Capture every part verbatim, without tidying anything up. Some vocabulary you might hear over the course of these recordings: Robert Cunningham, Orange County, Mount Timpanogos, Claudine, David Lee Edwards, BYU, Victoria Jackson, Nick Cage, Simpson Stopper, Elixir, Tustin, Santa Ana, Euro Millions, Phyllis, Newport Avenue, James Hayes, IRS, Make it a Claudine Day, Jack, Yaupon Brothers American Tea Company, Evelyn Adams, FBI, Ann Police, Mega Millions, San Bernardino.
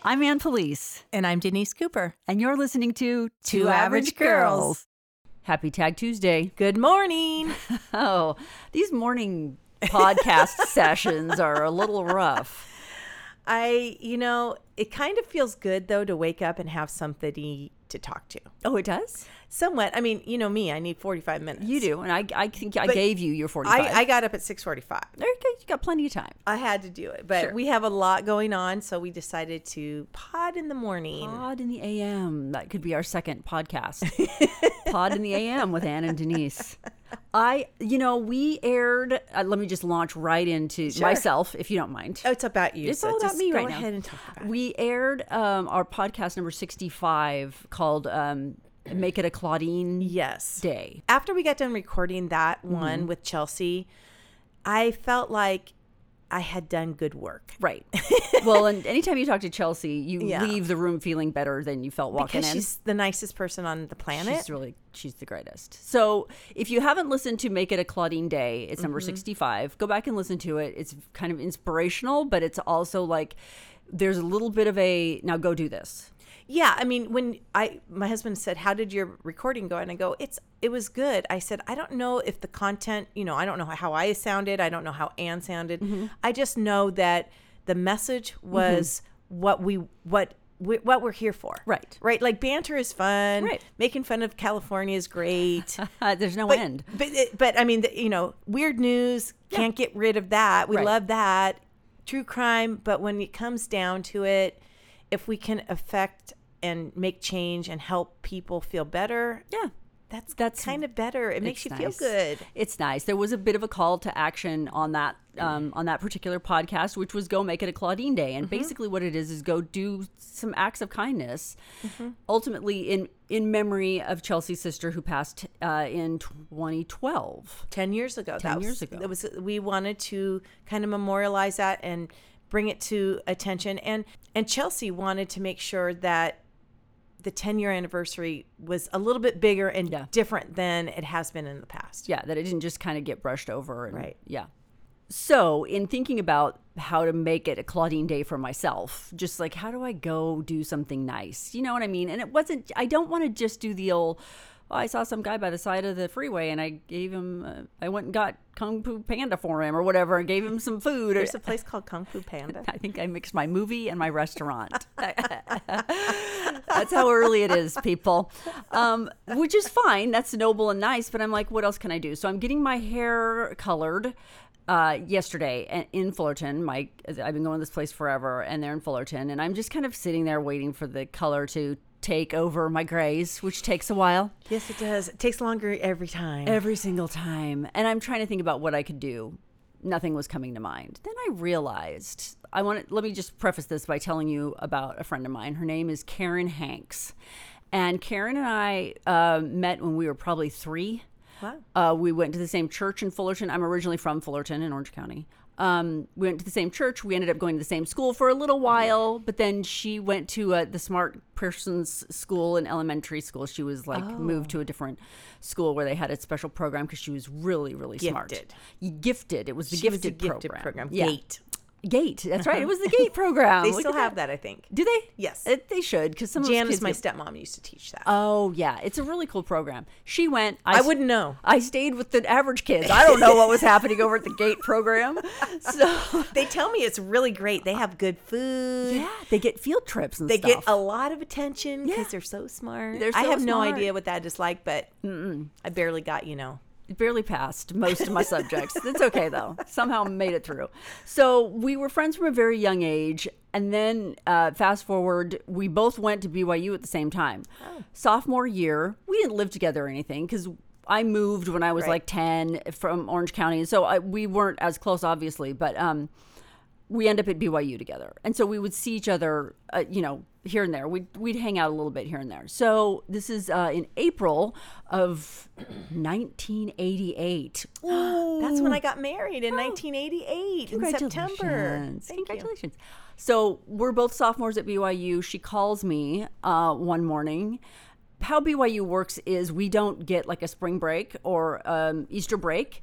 I'm Ann Police. And I'm Denise Cooper. And you're listening to Two, Two Average, Average Girls. Girls. Happy Tag Tuesday. Good morning. Oh, these morning podcast sessions are a little rough. I, you know, it kind of feels good, though, to wake up and have somebody to talk to. Oh, it does? Somewhat. I mean, you know me, I need forty-five minutes. You do. And I I think I but gave you your forty-five. I, I got up at six forty-five. Okay, you got plenty of time. I had to do it. But sure. We have a lot going on, so we decided to pod in the morning. Pod in the a m. That could be our second podcast. Pod in the a m with Ann and Denise. I, you know, we aired, uh, let me just launch right into sure. myself, if you don't mind. Oh, it's about you. It's so all about me right now. Go ahead and talk about it. We aired um, our podcast number sixty-five called um, Make it a Claudine yes. Day. After we got done recording that mm-hmm. one with Chelsea, I felt like I had done good work. Right. Well, and anytime you talk to Chelsea, you yeah. leave the room feeling better than you felt walking in. Because she's the nicest person on the planet. She's really, she's the greatest. So if you haven't listened to Make It a Claudine Day, it's number mm-hmm. sixty-five, go back and listen to it. It's kind of inspirational, but it's also like there's a little bit of a, now go do this. Yeah, I mean, when I my husband said, how did your recording go? And I go, it's it was good. I said, I don't know if the content, you know, I don't know how I sounded. I don't know how Ann sounded. Mm-hmm. I just know that the message was mm-hmm. what we what we, what we're here for. Right. Right. Like banter is fun. Right. Making fun of California is great. There's no but, end. But, but I mean, the, you know, weird news, yeah. can't get rid of that. We right. love that. True crime. But when it comes down to it, if we can affect and make change and help people feel better. Yeah. That's that's kind of better. It makes you nice. feel good. It's nice. There was a bit of a call to action on that um, on that particular podcast, which was go make it a Claudine Day. And mm-hmm. basically what it is is go do some acts of kindness, mm-hmm. ultimately in, in memory of Chelsea's sister who passed uh, in twenty twelve. Ten years ago. Ten that years was, ago. It was, we wanted to kind of memorialize that and bring it to attention. And, and Chelsea wanted to make sure that the ten-year anniversary was a little bit bigger and yeah. different than it has been in the past. Yeah, that it didn't just kind of get brushed over. And, right. Yeah. So in thinking about how to make it a Claudine Day for myself, just like how do I go do something nice? You know what I mean? And it wasn't, I don't want to just do the old, oh, I saw some guy by the side of the freeway and I gave him, uh, I went and got Kung Fu Panda for him or whatever and gave him some food. There's a place called Kung Fu Panda. I think I mixed my movie and my restaurant. That's how early it is, people, um, which is fine. That's noble and nice. But I'm like, what else can I do? So I'm getting my hair colored uh, yesterday in Fullerton. My, I've been going to this place forever and they're in Fullerton. And I'm just kind of sitting there waiting for the color to take over my grays, which takes a while. Yes, it does. It takes longer every time. Every single time. And I'm trying to think about what I could do. Nothing was coming to mind. Then I realized, I want to, let me just preface this by telling you about a friend of mine. Her name is Karen Hanks. And Karen and I uh, met when we were probably three. Wow. Uh, we went to the same church in Fullerton. I'm originally from Fullerton in Orange County. Um, we went to the same church. We ended up going to the same school for a little while, but then she went to uh, the smart person's school in elementary school. She was like oh. moved to a different school where they had a special program because she was really, really gifted. smart. Gifted. It was the she gifted, was the gifted program. program. Yeah. GATE. GATE. That's right. It was the GATE program. They Look still have that. that, I think. Do they? Yes. It, they should. Because some Jan of is my get... stepmom used to teach that. Oh, yeah. It's a really cool program. She went. I, I wouldn't know. I stayed with the average kids. I don't know what was happening over at the GATE program. So they tell me it's really great. They have good food. Yeah. They get field trips and they stuff. They get a lot of attention because yeah. they're so smart. They're so I have smart. no idea what that is like, but Mm-mm. I barely got, you know. Barely passed most of my subjects. It's okay, though. Somehow made it through. So we were friends from a very young age. And then uh, fast forward, we both went to B Y U at the same time. Oh. Sophomore year, we didn't live together or anything because I moved when I was right. like ten from Orange County. So I, we weren't as close, obviously. But um, we end up at B Y U together. And so we would see each other, uh, you know, here and there. We'd, we'd hang out a little bit here and there. So this is uh, in April of nineteen eighty-eight. Ooh, that's when I got married in oh. nineteen eighty-eight in September. Thank Congratulations. You. So we're both sophomores at B Y U. She calls me uh, one morning. How B Y U works is we don't get like a spring break or um, Easter break.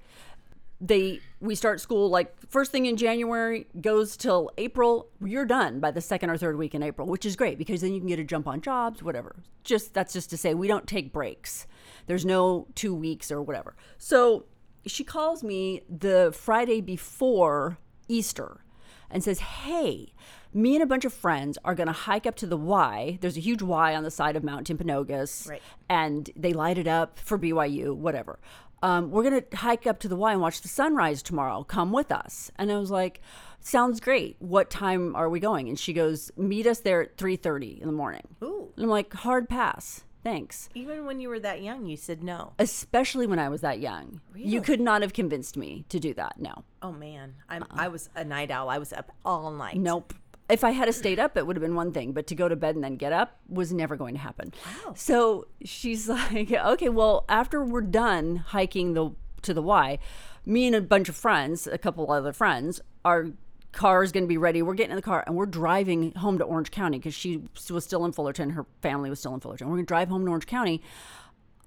They we start school like first thing in January, goes till April. You're done by the second or third week in April, which is great because then you can get a jump on jobs, whatever. Just that's just to say we don't take breaks. There's no two weeks or whatever. So she calls me the Friday before Easter and says, "Hey, me and a bunch of friends are going to hike up to the Y." There's a huge Y on the side of Mount Timpanogos, right. And they light it up for B Y U, whatever. Um, we're going to hike up to the Y and watch the sunrise tomorrow. Come with us. And I was like, sounds great. What time are we going? And she goes, meet us there at three thirty in the morning. Ooh. And I'm like, hard pass. Thanks. Even when you were that young, you said no. Especially when I was that young. Really? You could not have convinced me to do that. No. Oh, man. I'm, uh-uh. I was a night owl. I was up all night. Nope. If I had stayed up, it would have been one thing. But to go to bed and then get up was never going to happen. Wow. So she's like, okay, well, after we're done hiking the to the Y, me and a bunch of friends, a couple other friends, our car is going to be ready. We're getting in the car and we're driving home to Orange County because she was still in Fullerton. Her family was still in Fullerton. We're going to drive home to Orange County.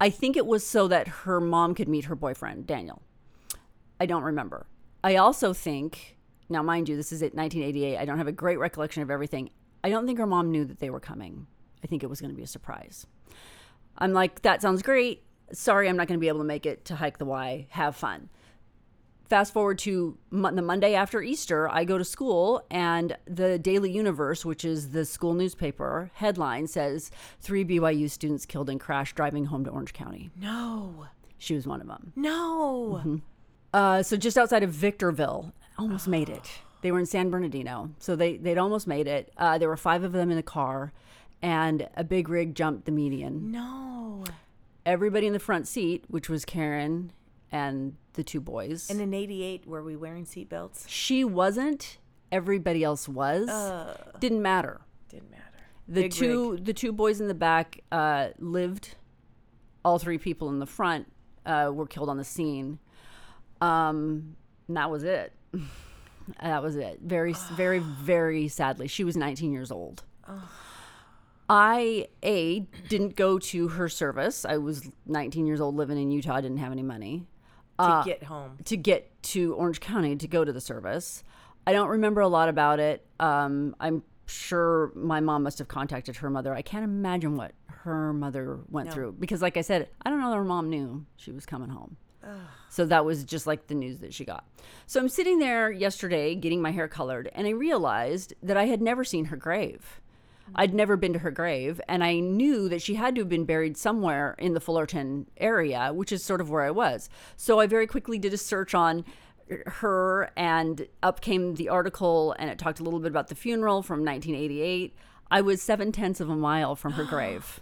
I think it was so that her mom could meet her boyfriend, Daniel. I don't remember. I also think... Now, mind you, this is at nineteen eighty-eight. I don't have a great recollection of everything. I don't think her mom knew that they were coming. I think it was going to be a surprise. I'm like, that sounds great. Sorry, I'm not going to be able to make it to hike the Y. Have fun. Fast forward to mo- the Monday after Easter, I go to school, and the Daily Universe, which is the school newspaper, headline says, three B Y U students killed in crash driving home to Orange County. No. She was one of them. No. Mm-hmm. Uh, so just outside of Victorville. Almost made it. They were in San Bernardino, so they, they'd almost made it. Uh, there were five of them in the car, and a big rig jumped the median. No. Everybody in the front seat, which was Karen and the two boys. And in eighty-eight, were we wearing seatbelts? She wasn't. Everybody else was. Uh, didn't matter. Didn't matter. The big two rig. The two boys in the back uh, lived. All three people in the front uh, were killed on the scene. Um, and that was it. That was it. Very, very, very sadly. She was nineteen years old. Oh. I, A, didn't go to her service. I was nineteen years old, living in Utah, didn't have any money. To uh, get home. To get to Orange County to go to the service. I don't remember a lot about it. Um, I'm sure my mom must have contacted her mother. I can't imagine what her mother went no. through. Because like I said, I don't know that her mom knew she was coming home. So that was just like the news that she got. So I'm sitting there yesterday getting my hair colored, and I realized that I had never seen her grave. I'd never been to her grave, and I knew that she had to have been buried somewhere in the Fullerton area, which is sort of where I was. So I very quickly did a search on her, and up came the article, and it talked a little bit about the funeral from nineteen eighty-eight. I was seven-tenths of a mile from her grave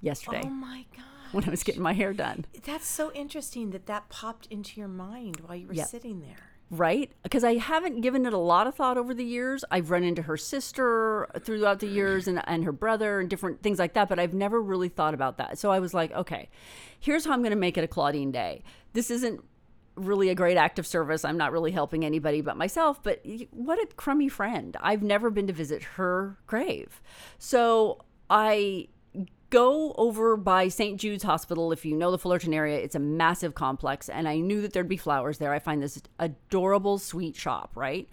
yesterday. Oh, my God. When I was getting my hair done. That's so interesting that that popped into your mind while you were yep. sitting there. Right? Because I haven't given it a lot of thought over the years. I've run into her sister throughout the years and, and her brother and different things like that, but I've never really thought about that. So I was like, okay, here's how I'm going to make it a Claudine Day. This isn't really a great act of service. I'm not really helping anybody but myself, but what a crummy friend. I've never been to visit her grave. So I... Go over by Saint Jude's Hospital. If you know the Fullerton area, it's a massive complex, and I knew that there'd be flowers there. I find this adorable, sweet shop, right?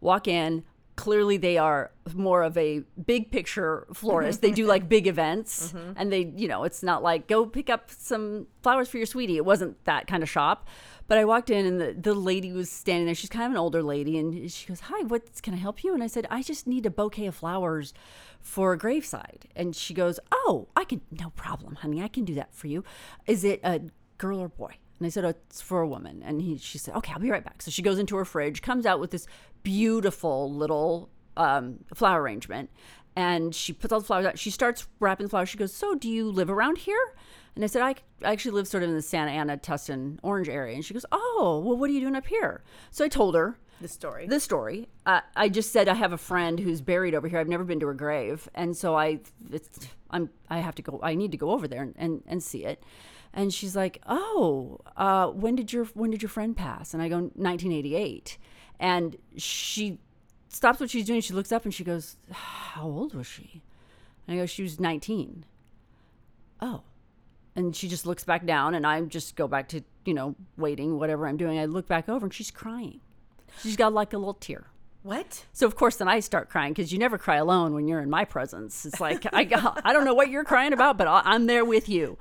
Walk in. Clearly, they are more of a big picture florist. They do like big events, mm-hmm. and they, you know, it's not like, go pick up some flowers for your sweetie. It wasn't that kind of shop. But I walked in, and the, the lady was standing there. She's kind of an older lady, and she goes, hi, what can I help you? And I said, I just need a bouquet of flowers for a graveside. And she goes, oh, I can, no problem, honey. I can do that for you. Is it a girl or boy? And I said, oh, it's for a woman. And he, she said, okay, I'll be right back. So she goes into her fridge, comes out with this beautiful little um, flower arrangement. And she puts all the flowers out. She starts wrapping the flowers. She goes, so do you live around here? And I said, I, I actually live sort of in the Santa Ana, Tustin, Orange area. And she goes, oh, well, what are you doing up here? So I told her. The story. The story. Uh, I just said I have a friend who's buried over here. I've never been to her grave, and so I, it's, I'm, I have to go. I need to go over there and, and, and see it. And she's like, "Oh, uh, when did your when did your friend pass?" And I go, nineteen eighty-eight. And she stops what she's doing. She looks up and she goes, "How old was she?" And I go, "She was nineteen." Oh. And she just looks back down, and I just go back to, you know, waiting, whatever I'm doing. I look back over, and she's crying. She's got like a little tear. What? So, of course, then I start crying, because you never cry alone when you're in my presence. It's like, I got, I don't know what you're crying about, but I'm there with you.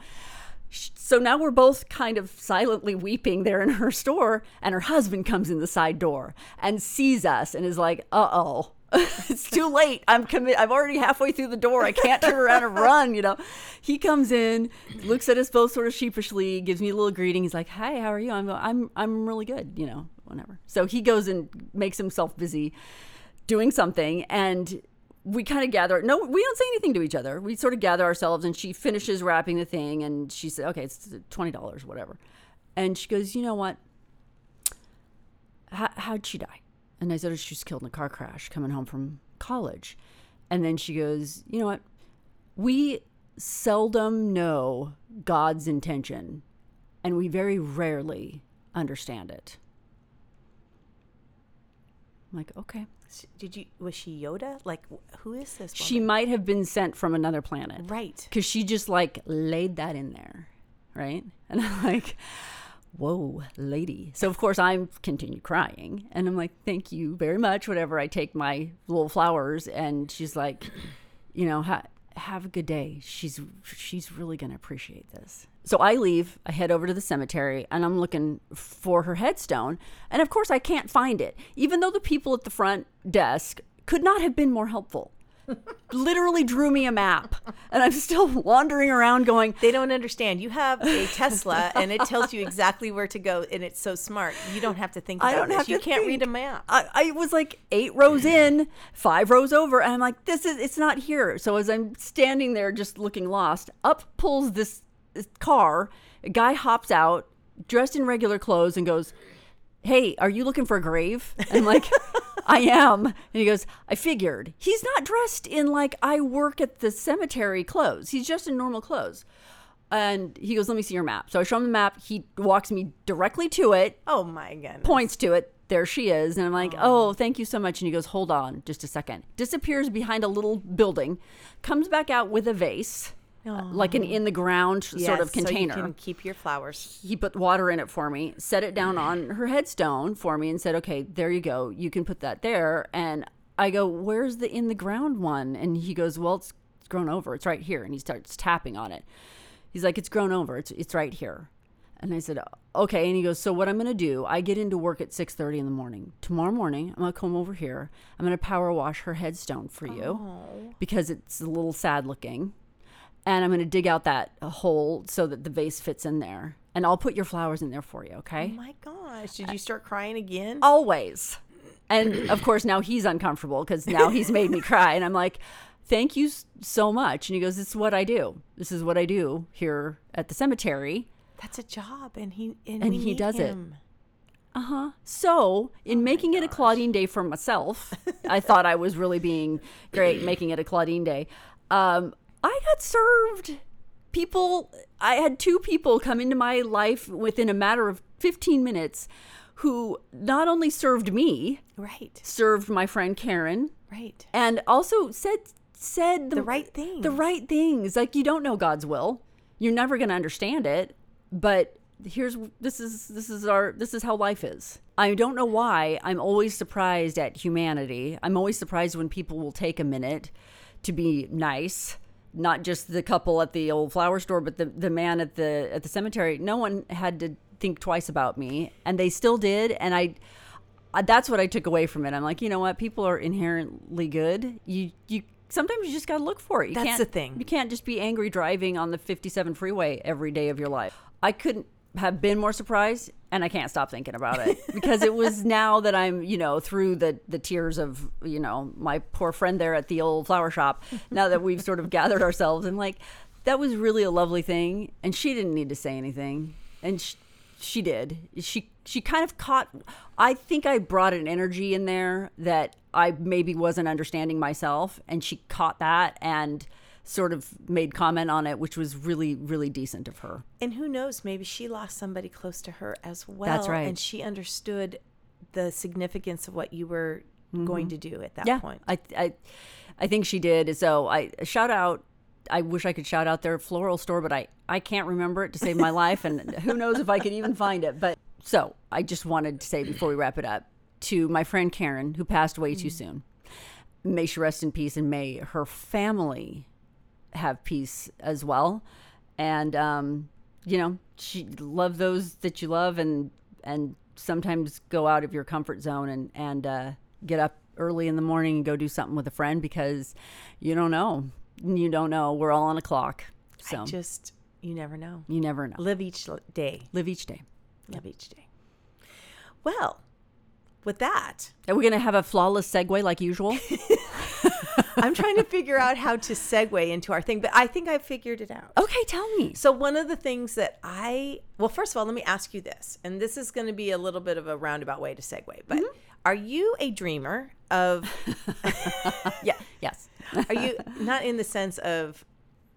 So now we're both kind of silently weeping there in her store, and her husband comes in the side door and sees us and is like, uh-oh. It's too late. I'm commi- I'm already halfway through the door. I can't turn around and run, you know. He comes in, looks at us both sort of sheepishly, gives me a little greeting. He's like, "Hi, how are you?" I'm I'm I'm really good, you know, whatever. So he goes and makes himself busy doing something, and we kind of gather. No, we don't say anything to each other. We sort of gather ourselves, and she finishes wrapping the thing, and she said, "Okay, it's twenty dollars, whatever." And she goes, "You know what? How, how'd she die?" And I said, "Oh, she was killed in a car crash coming home from college." And then she goes, "You know what? We seldom know God's intention, and we very rarely understand it." I'm like, okay. Did you? Was she Yoda? Like, who is this woman? She might have been sent from another planet. Right. Because she just, like, laid that in there. Right? And I'm like... whoa, lady. So, of course, I'm continue crying. And I'm like, "Thank you very much," whatever. I take my little flowers. And she's like, you know, ha- have a good day. She's she's really going to appreciate this. So I leave. I head over to the cemetery. And I'm looking for her headstone. And, of course, I can't find it. Even though the people at the front desk could not have been more helpful. Literally drew me a map, and I'm still wandering around going, they don't understand. You have a Tesla and it tells you exactly where to go, and it's so smart. You don't have to think about I don't this. Have you to can't think. Read a map. I, I was like eight rows in, five rows over, and I'm like, this is it's not here. So as I'm standing there just looking lost, up pulls this, this car. A guy hops out dressed in regular clothes and goes, "Hey, are you looking for a grave?" And I'm like, "I am." And he goes, "I figured." He's not dressed in like I work at the cemetery clothes. He's just in normal clothes. And he goes, "Let me see your map." So I show him the map. He walks me directly to it. Oh, my goodness. Points to it. There she is. And I'm like, oh. oh, thank you so much. And he goes, "Hold on just a second." Disappears behind a little building. Comes back out with a vase. Oh. Like an in-the-ground yes, sort of container. So you can keep your flowers. He put water in it for me, set it down on her headstone for me, and said, "Okay, there you go. You can put that there." And I go, "Where's the in-the-ground one?" And he goes, "Well, it's grown over. It's right here." And he starts tapping on it. He's like, "It's grown over. It's it's right here." And I said, "Okay." And he goes, "So what I'm going to do, I get into work at six thirty in the morning. Tomorrow morning, I'm going to come over here. I'm going to power wash her headstone for you oh. because it's a little sad looking. And I'm going to dig out that hole so that the vase fits in there. And I'll put your flowers in there for you, okay?" Oh, my gosh. Did you start crying again? Always. And, of course, now he's uncomfortable because now he's made me cry. And I'm like, "Thank you so much." And he goes, "This is what I do. This is what I do here at the cemetery." That's a job. And he and, and he does him. it. Uh-huh. So, in oh making gosh. it a Claudine Day for myself, I thought I was really being great, making it a Claudine Day. Um I got served. People, I had two people come into my life within a matter of fifteen minutes who not only served me, right, served my friend Karen, right, and also said said the, the right things. The right things. Like, you don't know God's will. You're never going to understand it, but here's this is this is our this is how life is. I don't know why I'm always surprised at humanity. I'm always surprised when people will take a minute to be nice. Not just the couple at the old flower store, but the, the man at the at the cemetery. No one had to think twice about me, and they still did. And I, I that's what I took away from it. I'm like, you know what? People are inherently good. You you sometimes you just gotta look for it. You that's can't, the thing. You can't just be angry driving on the fifty-seven freeway every day of your life. I couldn't have been more surprised, and I can't stop thinking about it because it was now that I'm, you know, through the the tears of, you know, my poor friend there at the old flower shop. Now that we've sort of gathered ourselves, and like, that was really a lovely thing, and she didn't need to say anything, and she, she did. She she kind of caught, I think I brought an energy in there that I maybe wasn't understanding myself, and she caught that and sort of made comment on it, which was really, really decent of her. And who knows, maybe she lost somebody close to her as well. That's right. And she understood the significance of what you were mm-hmm. going to do at that yeah, point. I, I I think she did. So I shout out, I wish I could shout out their floral store, but I, I can't remember it to save my life, and who knows if I could even find it. But so I just wanted to say before we wrap it up, to my friend Karen, who passed away mm-hmm. too soon, may she rest in peace, and may her family have peace as well. And um you know, she love those that you love, and and sometimes go out of your comfort zone and and uh get up early in the morning and go do something with a friend, because you don't know you don't know we're all on a clock. So I just you never know you never know live each day live each day live each day Well, with that, are we gonna have a flawless segue like usual? I'm trying to figure out how to segue into our thing, but I think I figured it out. Okay, tell me. So one of the things that I, well, first of all, let me ask you this, and this is going to be a little bit of a roundabout way to segue, but mm-hmm. are you a dreamer of, yeah, yes. Are you, not in the sense of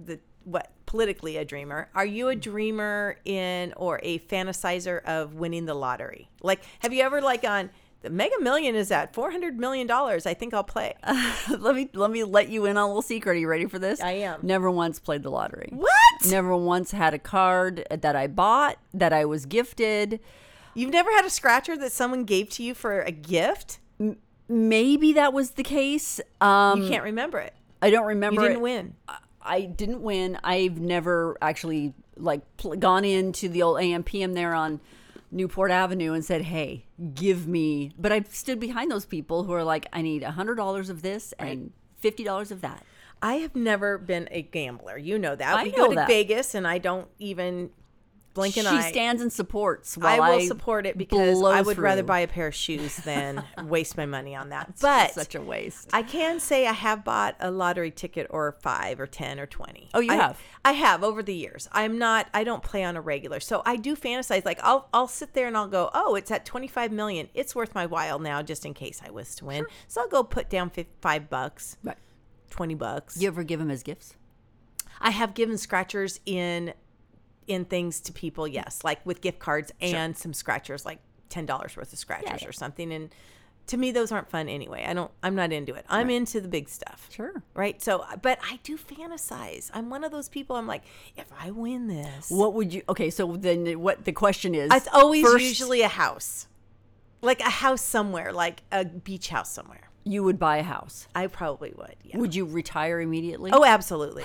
the, what, politically a dreamer, are you a dreamer in, or a fantasizer of winning the lottery? Like, have you ever like on, the Mega Million is at four hundred million dollars. I think I'll play. Uh, let me let me let you in on a little secret. Are you ready for this? I am. Never once played the lottery. What? Never once had a card that I bought, that I was gifted. You've never had a scratcher that someone gave to you for a gift? M- maybe that was the case. Um, you can't remember it. I don't remember it. You didn't it. win. I, I didn't win. I've never actually like pl- gone into the old A M P M there on Newport Avenue and said, hey, give me. But I've stood behind those people who are like, I need one hundred dollars of this and right. fifty dollars of that. I have never been a gambler. You know that. I we know go to that. Vegas, and I don't even blink an eye. She stands and supports. While I will I support it because I would through. rather buy a pair of shoes than waste my money on that. But such a waste. I can say I have bought a lottery ticket or five or ten or twenty. Oh, you I, have? I have over the years. I'm not. I don't play on a regular, so I do fantasize. Like I'll I'll sit there and I'll go, oh, it's at twenty-five million. It's worth my while now, just in case I was to win. Sure. So I'll go put down five, five bucks, right. twenty bucks. You ever give them as gifts? I have given scratchers in. in things to people, yes, like with gift cards and sure. some scratchers, like ten dollars worth of scratchers yeah, yeah. or something. And to me, those aren't fun anyway. I don't. I'm not into it. I'm right. into the big stuff. Sure. Right. So, but I do fantasize. I'm one of those people. I'm like, if I win this, what would you? Okay. So then, what the question is? It's always first, usually a house, like a house somewhere, like a beach house somewhere. You would buy a house. I probably would. Yeah. Would you retire immediately? Oh, absolutely.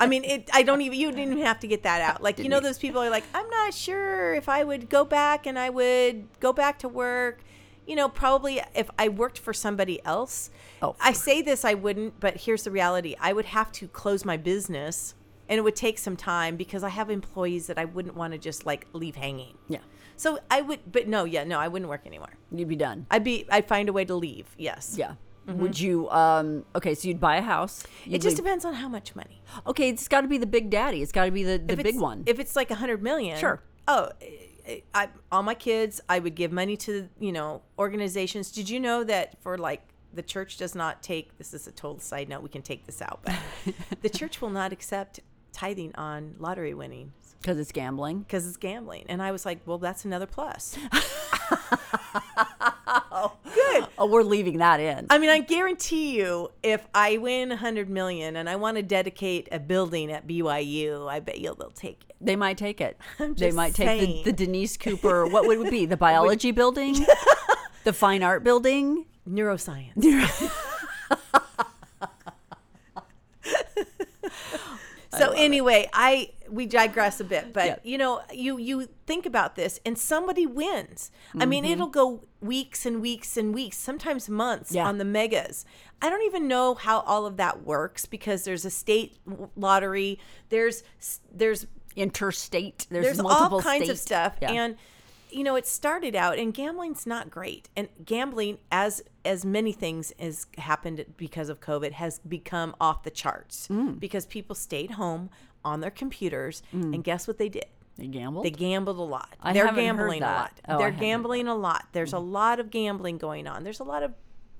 I mean, it. I don't even, you didn't even have to get that out. Like, you know, those people are like, I'm not sure if I would go back and I would go back to work. You know, probably if I worked for somebody else. Oh. I say this, I wouldn't, but here's the reality. I would have to close my business, and it would take some time because I have employees that I wouldn't want to just like leave hanging. Yeah. So I would, but no, yeah, no, I wouldn't work anymore. You'd be done. I'd be, I'd find a way to leave. Yes. Yeah. Mm-hmm. Would you, um, okay, so you'd buy a house. It just leave. depends on how much money. Okay, it's got to be the big daddy. It's got to be the, the big one. If it's like one hundred million dollars. Sure. Oh, I, I, all my kids, I would give money to, you know, organizations. Did you know that for like, the church does not take, this is a total side note, we can take this out, but the church will not accept tithing on lottery winnings. Because it's gambling. Because it's gambling. And I was like, well, that's another plus. Good. Oh, we're leaving that in. I mean, I guarantee you, if I win one hundred million dollars and I want to dedicate a building at B Y U, I bet you they'll take it. They might take it. I'm just they might saying. take the, the Denise Cooper, what would it be? The biology building? The fine art building? Neuroscience. Neuroscience. So anyway, it. I we digress a bit, but yeah. you know, you you think about this, and somebody wins. Mm-hmm. I mean, it'll go weeks and weeks and weeks, sometimes months yeah. on the megas. I don't even know how all of that works because there's a state lottery, there's there's interstate, there's, there's multiple all kinds state. of stuff, yeah. and you know, it started out, and gambling's not great, and gambling, as as many things as happened because of COVID, has become off the charts mm. because people stayed home on their computers, mm. and guess what they did? They gambled? They gambled a lot. I They're haven't gambling heard that. a lot. Oh, They're gambling a lot. There's mm-hmm. a lot of gambling going on. There's a lot of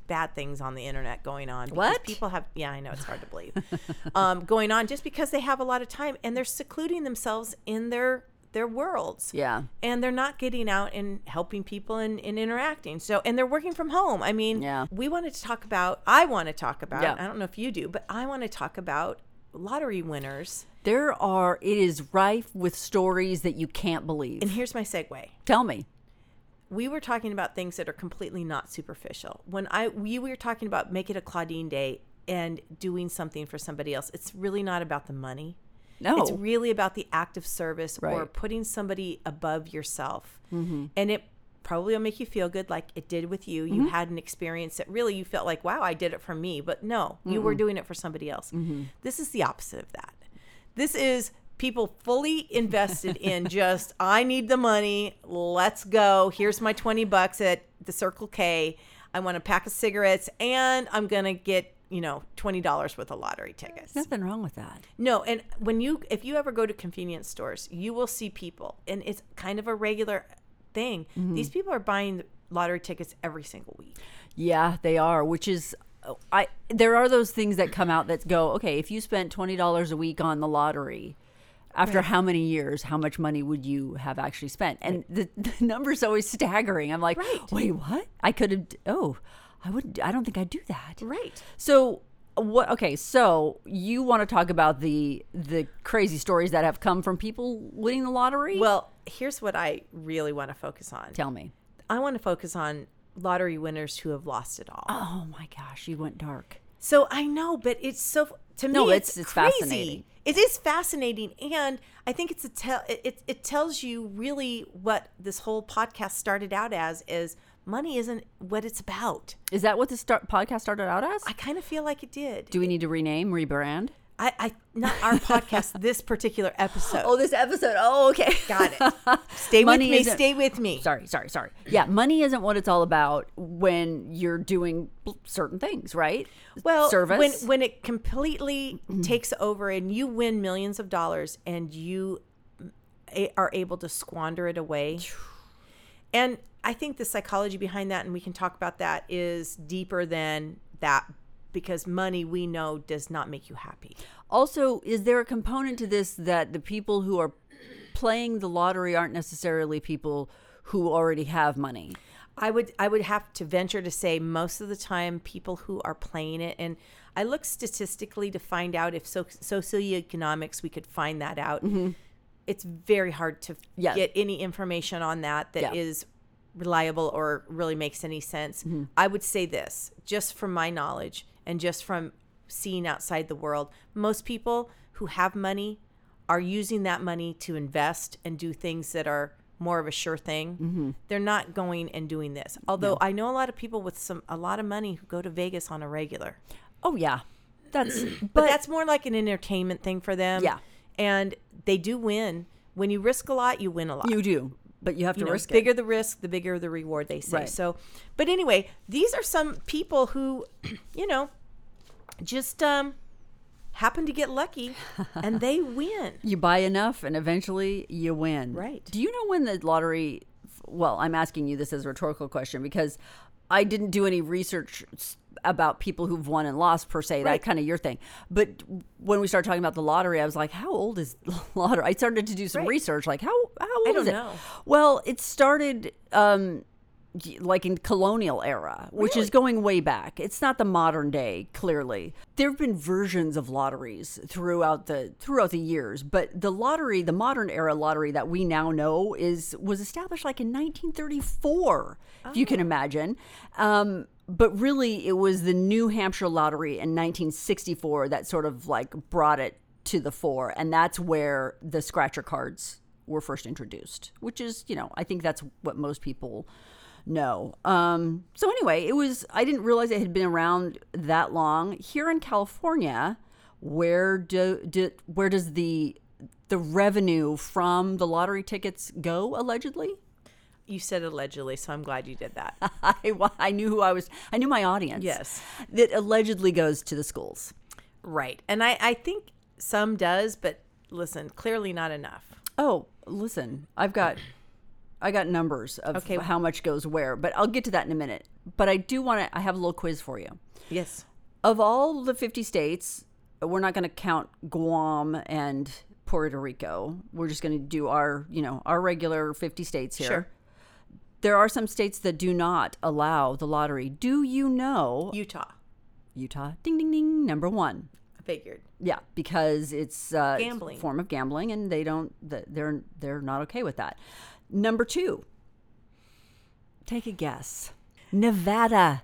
bad things on the internet going on. What? People have, yeah, I know, it's hard to believe. um, going on just because they have a lot of time, and they're secluding themselves in their their worlds. Yeah. And they're not getting out and helping people and, and interacting. So, and they're working from home. I mean, yeah. we wanted to talk about, I want to talk about, yeah. I don't know if you do, but I want to talk about lottery winners. There are, it is rife with stories that you can't believe. And here's my segue. Tell me. We were talking about things that are completely not superficial. When I, we were talking about Make It a Claudine Day and doing something for somebody else, it's really not about the money. No. It's really about the act of service, right, or putting somebody above yourself. Mm-hmm. And it probably will make you feel good, like it did with you. You mm-hmm. had an experience that really you felt like, wow, I did it for me. But no, mm-hmm. you were doing it for somebody else. Mm-hmm. This is the opposite of that. This is people fully invested in just, I need the money. Let's go. Here's my twenty bucks at the Circle K. I want a pack of cigarettes and I'm going to get, you know, twenty dollars worth of lottery tickets. There's nothing wrong with that. No, and when you, if you ever go to convenience stores, you will see people, and it's kind of a regular thing. Mm-hmm. These people are buying lottery tickets every single week. Yeah, they are, which is, I there are those things that come out that go, okay, if you spent twenty dollars a week on the lottery, after right. how many years, how much money would you have actually spent? And right. the, the number's always staggering. I'm like, right. wait, what? I could have, oh, I wouldn't, I don't think I'd do that. Right. So what, okay, so you want to talk about the the crazy stories that have come from people winning the lottery? Well, here's what I really want to focus on. Tell me. I want to focus on lottery winners who have lost it all. Oh my gosh, you went dark. So I know, but it's so, to me, no, it's, it's, it's crazy. Fascinating. It is fascinating, and I think it's a tell, it, it tells you really what this whole podcast started out as, is money isn't what it's about. Is that what this start, podcast started out as? I kind of feel like it did. Do we need to rename, rebrand? I, I not our podcast, this particular episode. Oh, this episode. Oh, okay. Got it. Stay with me. Stay with me. Sorry, sorry, sorry. Yeah, money isn't what it's all about when you're doing certain things, right? Well, service. When, when it completely mm-hmm. takes over and you win millions of dollars and you are able to squander it away. And I think the psychology behind that, and we can talk about that, is deeper than that, because money, we know, does not make you happy. Also, is there a component to this that the people who are playing the lottery aren't necessarily people who already have money? I would I would have to venture to say most of the time people who are playing it, and I look statistically to find out if so, socioeconomics, we could find that out. Mm-hmm. It's very hard to yeah. get any information on that that yeah. is reliable or really makes any sense. Mm-hmm. I would say this, just from my knowledge and just from seeing outside the world, most people who have money are using that money to invest and do things that are more of a sure thing. Mm-hmm. They're not going and doing this. Although no. I know a lot of people with some a lot of money who go to Vegas on a regular. Oh, yeah. that's but, but that's more like an entertainment thing for them. Yeah. And they do win. When you risk a lot, you win a lot. You do. But you have to you know, risk it. The bigger the risk, the bigger the reward, they say. Right. So, but anyway, these are some people who, you know, just um, happen to get lucky and they win. You buy enough and eventually you win. Right. Do you know when the lottery, well, I'm asking you this as a rhetorical question because I didn't do any research about people who've won and lost per se. Right. That's kind of your thing. But when we started talking about the lottery, I was like, how old is the lottery? I started to do some right. research, like how how old I don't is know. It? Well, it started um, like in colonial era, which really? Is going way back. It's not the modern day, clearly. There have been versions of lotteries throughout the throughout the years, but the lottery, the modern era lottery that we now know is was established like in nineteen thirty-four, oh. if you can imagine. Um, But really, it was the New Hampshire lottery in nineteen sixty-four that sort of like brought it to the fore. And that's where the scratcher cards were first introduced, which is, you know, I think that's what most people know. Um, so anyway, it was, I didn't realize it had been around that long. Here in California, where do, do where does the the revenue from the lottery tickets go, allegedly? You said allegedly, so I'm glad you did that. I, I knew who I was. I knew my audience. Yes. That allegedly goes to the schools. Right. And I, I think some does, but listen, clearly not enough. Oh, listen, I've got I got numbers of okay. how much goes where, but I'll get to that in a minute. But I do want to, I have a little quiz for you. Yes. Of all the fifty states, we're not going to count Guam and Puerto Rico. We're just going to do our, you know, our regular fifty states here. Sure. There are some states that do not allow the lottery. Do you know? Utah. Utah. Ding, ding, ding. Number one. I figured. Yeah, because it's, uh, gambling. It's a form of gambling, and they don't, they're they're not okay with that. Number two. Take a guess. Nevada.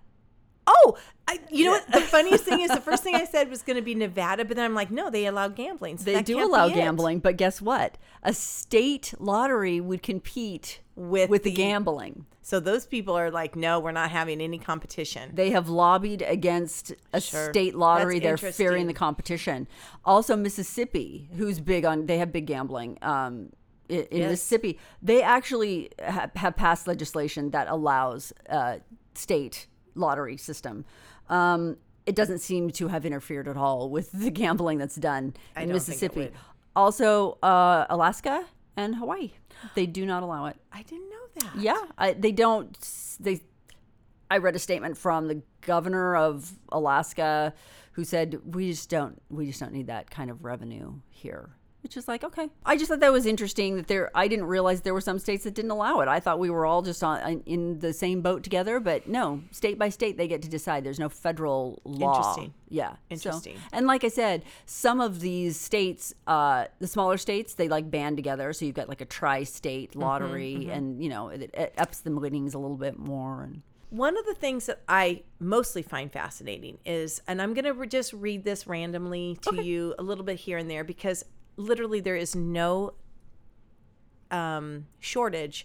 Oh, I, you know what? The funniest thing is the first thing I said was going to be Nevada, but then I'm like, no, they allow gambling. So they do allow gambling, but guess what? A state lottery would compete with, with the, the gambling. So those people are like, no, we're not having any competition. They have lobbied against a sure. state lottery. That's They're fearing the competition. Also, Mississippi, who's big on, they have big gambling. Um In yes. Mississippi, they actually have, have passed legislation that allows uh, state lottery system. Um, it doesn't seem to have interfered at all with the gambling that's done I in Mississippi. Also, uh, Alaska and Hawaii, they do not allow it. I didn't know that. Yeah, I, they don't. They. I read a statement from the governor of Alaska, who said, "We just don't. We just don't need that kind of revenue here." Which is like, okay. I just thought that was interesting that there, I didn't realize there were some states that didn't allow it. I thought we were all just on in the same boat together, but no, state by state, they get to decide. There's no federal law. Interesting. Yeah. Interesting. So, and like I said, some of these states, uh, the smaller states, they like band together. So you've got like a tri-state lottery mm-hmm, mm-hmm. and, you know, it, it ups the winnings a little bit more. And one of the things that I mostly find fascinating is, and I'm going to re- just read this randomly to okay. you a little bit here and there because literally, there is no um, shortage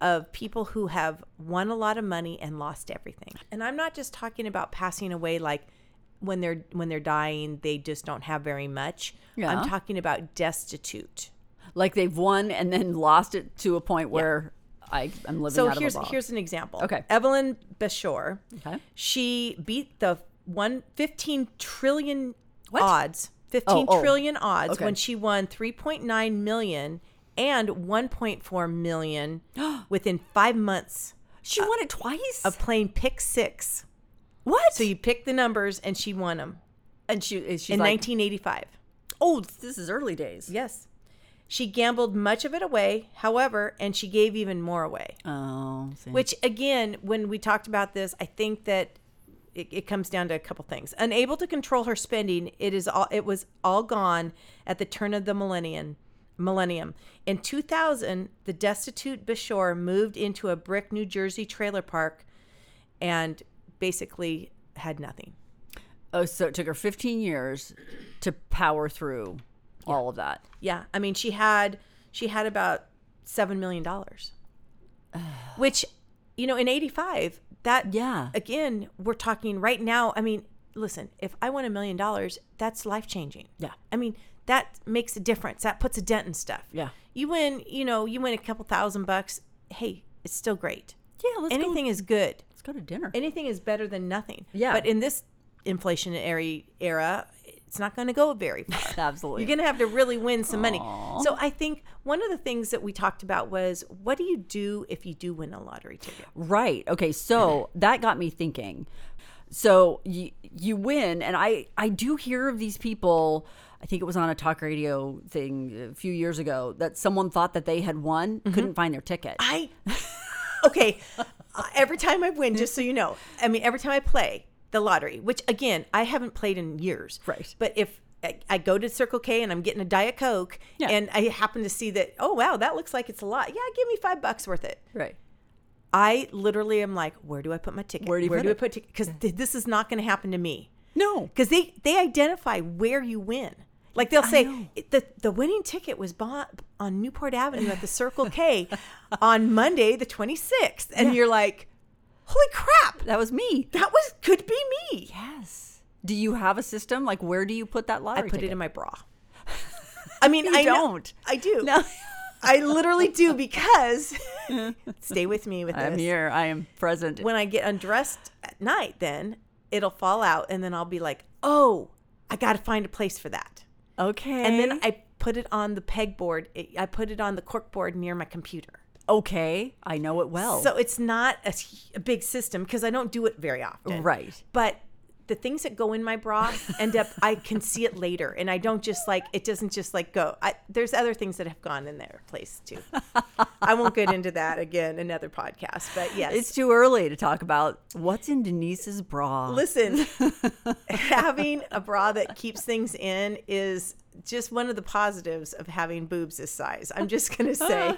of people who have won a lot of money and lost everything. And I'm not just talking about passing away, like when they're when they're dying, they just don't have very much. Yeah. I'm talking about destitute, like they've won and then lost it to a point where yeah. I, I'm living. So out here's of a ball. Here's an example. Okay, Evelyn Bashore, okay. she beat the one fifteen trillion what? odds. fifteen oh, oh. trillion odds okay. when she won three point nine million and one point four million within five months. She uh, won it twice? Of playing pick six. What? So you pick the numbers and she won them. And she she's in like, nineteen eighty-five. Oh, this is early days. Yes. She gambled much of it away, however, and she gave even more away. Oh. See. Which again, when we talked about this, I think that It, it comes down to a couple things. Unable to control her spending, it is all. It was all gone at the turn of the millennium. Millennium. In two thousand, the destitute Bashore moved into a brick New Jersey trailer park, and basically had nothing. Oh, so it took her fifteen years to power through yeah. all of that. Yeah, I mean, she had she had about seven million dollars, which, you know, in eighty-five. That, yeah. again, we're talking right now. I mean, listen, if I won a million dollars, that's life-changing. Yeah. I mean, that makes a difference. That puts a dent in stuff. Yeah. You win, you know, you win a couple thousand bucks. Hey, it's still great. Yeah, let's Anything go, is good. Let's go to dinner. Anything is better than nothing. Yeah. But in this inflationary era, it's not going to go very far. Absolutely. You're going to have to really win some Aww. money. So I think one of the things that we talked about was, what do you do if you do win a lottery ticket? Right. Okay. So that got me thinking. So you, you win. And I, I do hear of these people, I think it was on a talk radio thing a few years ago, that someone thought that they had won, mm-hmm. couldn't find their ticket. I, okay. Every time I win, just so you know, I mean, every time I play the lottery, which again, I haven't played in years. Right. But if I, I go to Circle K and I'm getting a Diet Coke yeah. and I happen to see that, oh, wow, that looks like it's a lot. Yeah, give me five bucks worth it. Right. I literally am like, where do I put my ticket? Where do, you where put do I put ticket? Because yeah. th- this is not going to happen to me. No. Because they, they identify where you win. Like they'll say, the, the winning ticket was bought on Newport Avenue at the Circle K on Monday the twenty-sixth. And yeah. you're like, holy crap! That was me. That was could be me. Yes. Do you have a system? Like, where do you put that lottery? I put ticket? it in my bra. I mean, you I don't. Know, I do. No. I literally do because. Stay with me with this. I'm here. I am present. When I get undressed at night, then it'll fall out, and then I'll be like, "Oh, I got to find a place for that." Okay. And then I put it on the pegboard. I put it on the corkboard near my computer. Okay, I know it well. So it's not a, a big system because I don't do it very often. Right. But the things that go in my bra end up, I can see it later. And I don't just like, it doesn't just like go. I, there's other things that have gone in their place too. I won't get into that again, another podcast. But yes. It's too early to talk about what's in Denise's bra. Listen, having a bra that keeps things in is just one of the positives of having boobs this size. I'm just going to say.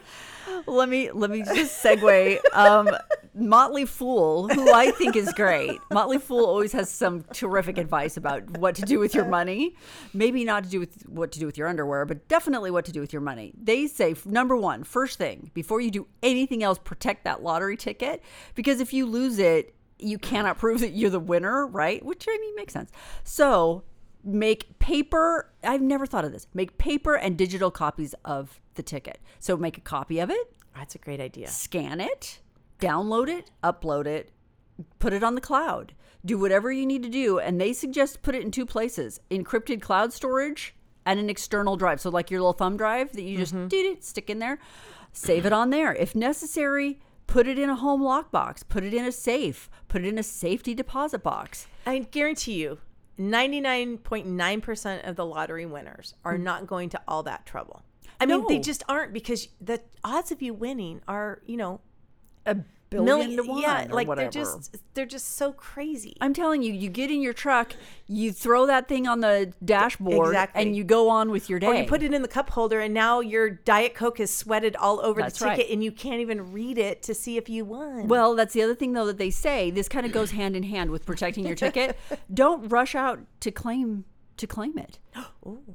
let me let me just segue. Um, Motley Fool, who I think is great. Motley Fool always has some terrific advice about what to do with your money. Maybe not to do with what to do with your underwear, but definitely what to do with your money. They say, number one, first thing, before you do anything else, protect that lottery ticket. Because if you lose it, you cannot prove that you're the winner, right? Which, I mean, makes sense. So make paper, I've never thought of this, make paper and digital copies of the ticket. So make a copy of it. That's a great idea. Scan it, download it, upload it, put it on the cloud. Do whatever you need to do. And they suggest put it in two places, encrypted cloud storage and an external drive. So like your little thumb drive that you just mm-hmm. did it, stick in there, save it on there. If necessary, put it in a home lockbox, put it in a safe, put it in a safety deposit box. I guarantee you, ninety-nine point nine percent of the lottery winners are not going to all that trouble. I no. mean, they just aren't, because the odds of you winning are, you know, a billion million, to one. Yeah, or like whatever. they're just they're just so crazy. I'm telling you, you get in your truck, you throw that thing on the dashboard, exactly. and you go on with your day. Or you put it in the cup holder, and now your Diet Coke is sweated all over that's the ticket, right. and you can't even read it to see if you won. Well, that's the other thing, though, that they say. This kind of goes hand in hand with protecting your ticket. Don't rush out to claim to claim it.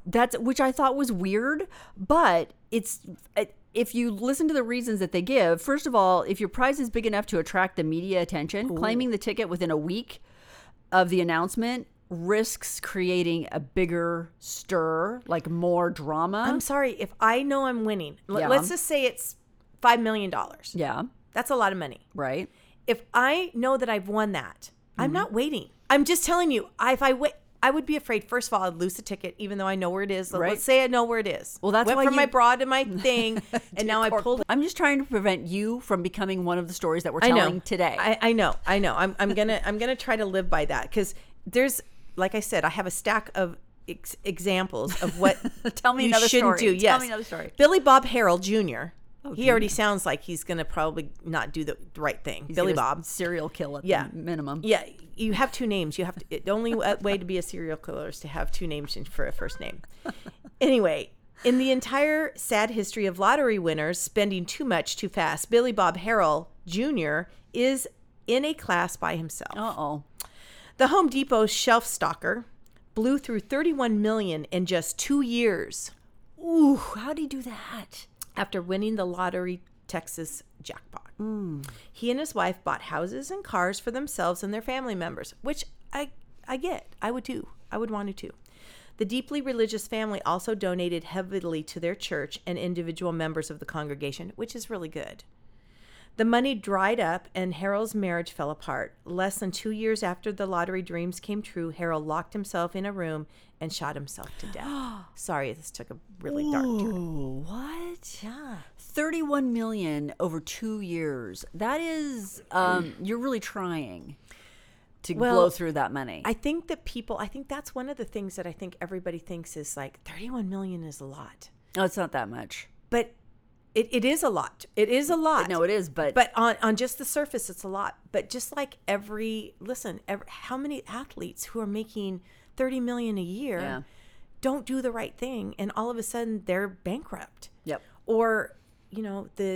That's which I thought was weird, but it's. It, If you listen to the reasons that they give, first of all, if your prize is big enough to attract the media attention, ooh. Claiming the ticket within a week of the announcement risks creating a bigger stir, like more drama. I'm sorry, if I know I'm winning, l- yeah. let's just say it's five million dollars. Yeah. That's a lot of money. Right. If I know that I've won that, mm-hmm. I'm not waiting. I'm just telling you, if I wait. I would be afraid, first of all, I'd lose the ticket, even though I know where it is. Right. Let's say I know where it is. Well, that's Went why from you... my bra to my thing, and now I pulled it. I'm just trying to prevent you from becoming one of the stories that we're telling I know. today. I, I know, I know. I'm, I'm gonna, I'm gonna try to live by that, because there's, like I said, I have a stack of ex- examples of what Tell me you another shouldn't story. do. Yes. Tell me another story. Billy Bob Harrell Junior Oh, he already sounds like he's going to probably not do the right thing. He's Billy Bob. Serial kill at yeah. the minimum. Yeah. You have two names. You have to, the only way to be a serial killer is to have two names for a first name. Anyway, in the entire sad history of lottery winners spending too much too fast, Billy Bob Harrell Junior is in a class by himself. Uh-oh. The Home Depot shelf stalker blew through thirty-one million dollars in just two years. Ooh, how'd he do that? After winning the lottery Texas jackpot. Mm. He and his wife bought houses and cars for themselves and their family members, which I, I get. I would do. I would want to too. The deeply religious family also donated heavily to their church and individual members of the congregation, which is really good. The money dried up and Harold's marriage fell apart. Less than two years after the lottery dreams came true, Harold locked himself in a room and shot himself to death. Sorry, this took a really ooh, dark turn. What? Yeah. thirty-one million over two years. That is, um, you're really trying to well, blow through that money. I think that people, I think that's one of the things that I think everybody thinks is like thirty-one million is a lot. No, it's not that much. But It it is a lot. It is a lot. No, it is, but but on, on just the surface, it's a lot. But just like every listen, every, how many athletes who are making thirty million a year yeah. don't do the right thing, and all of a sudden they're bankrupt. Yep. Or you know the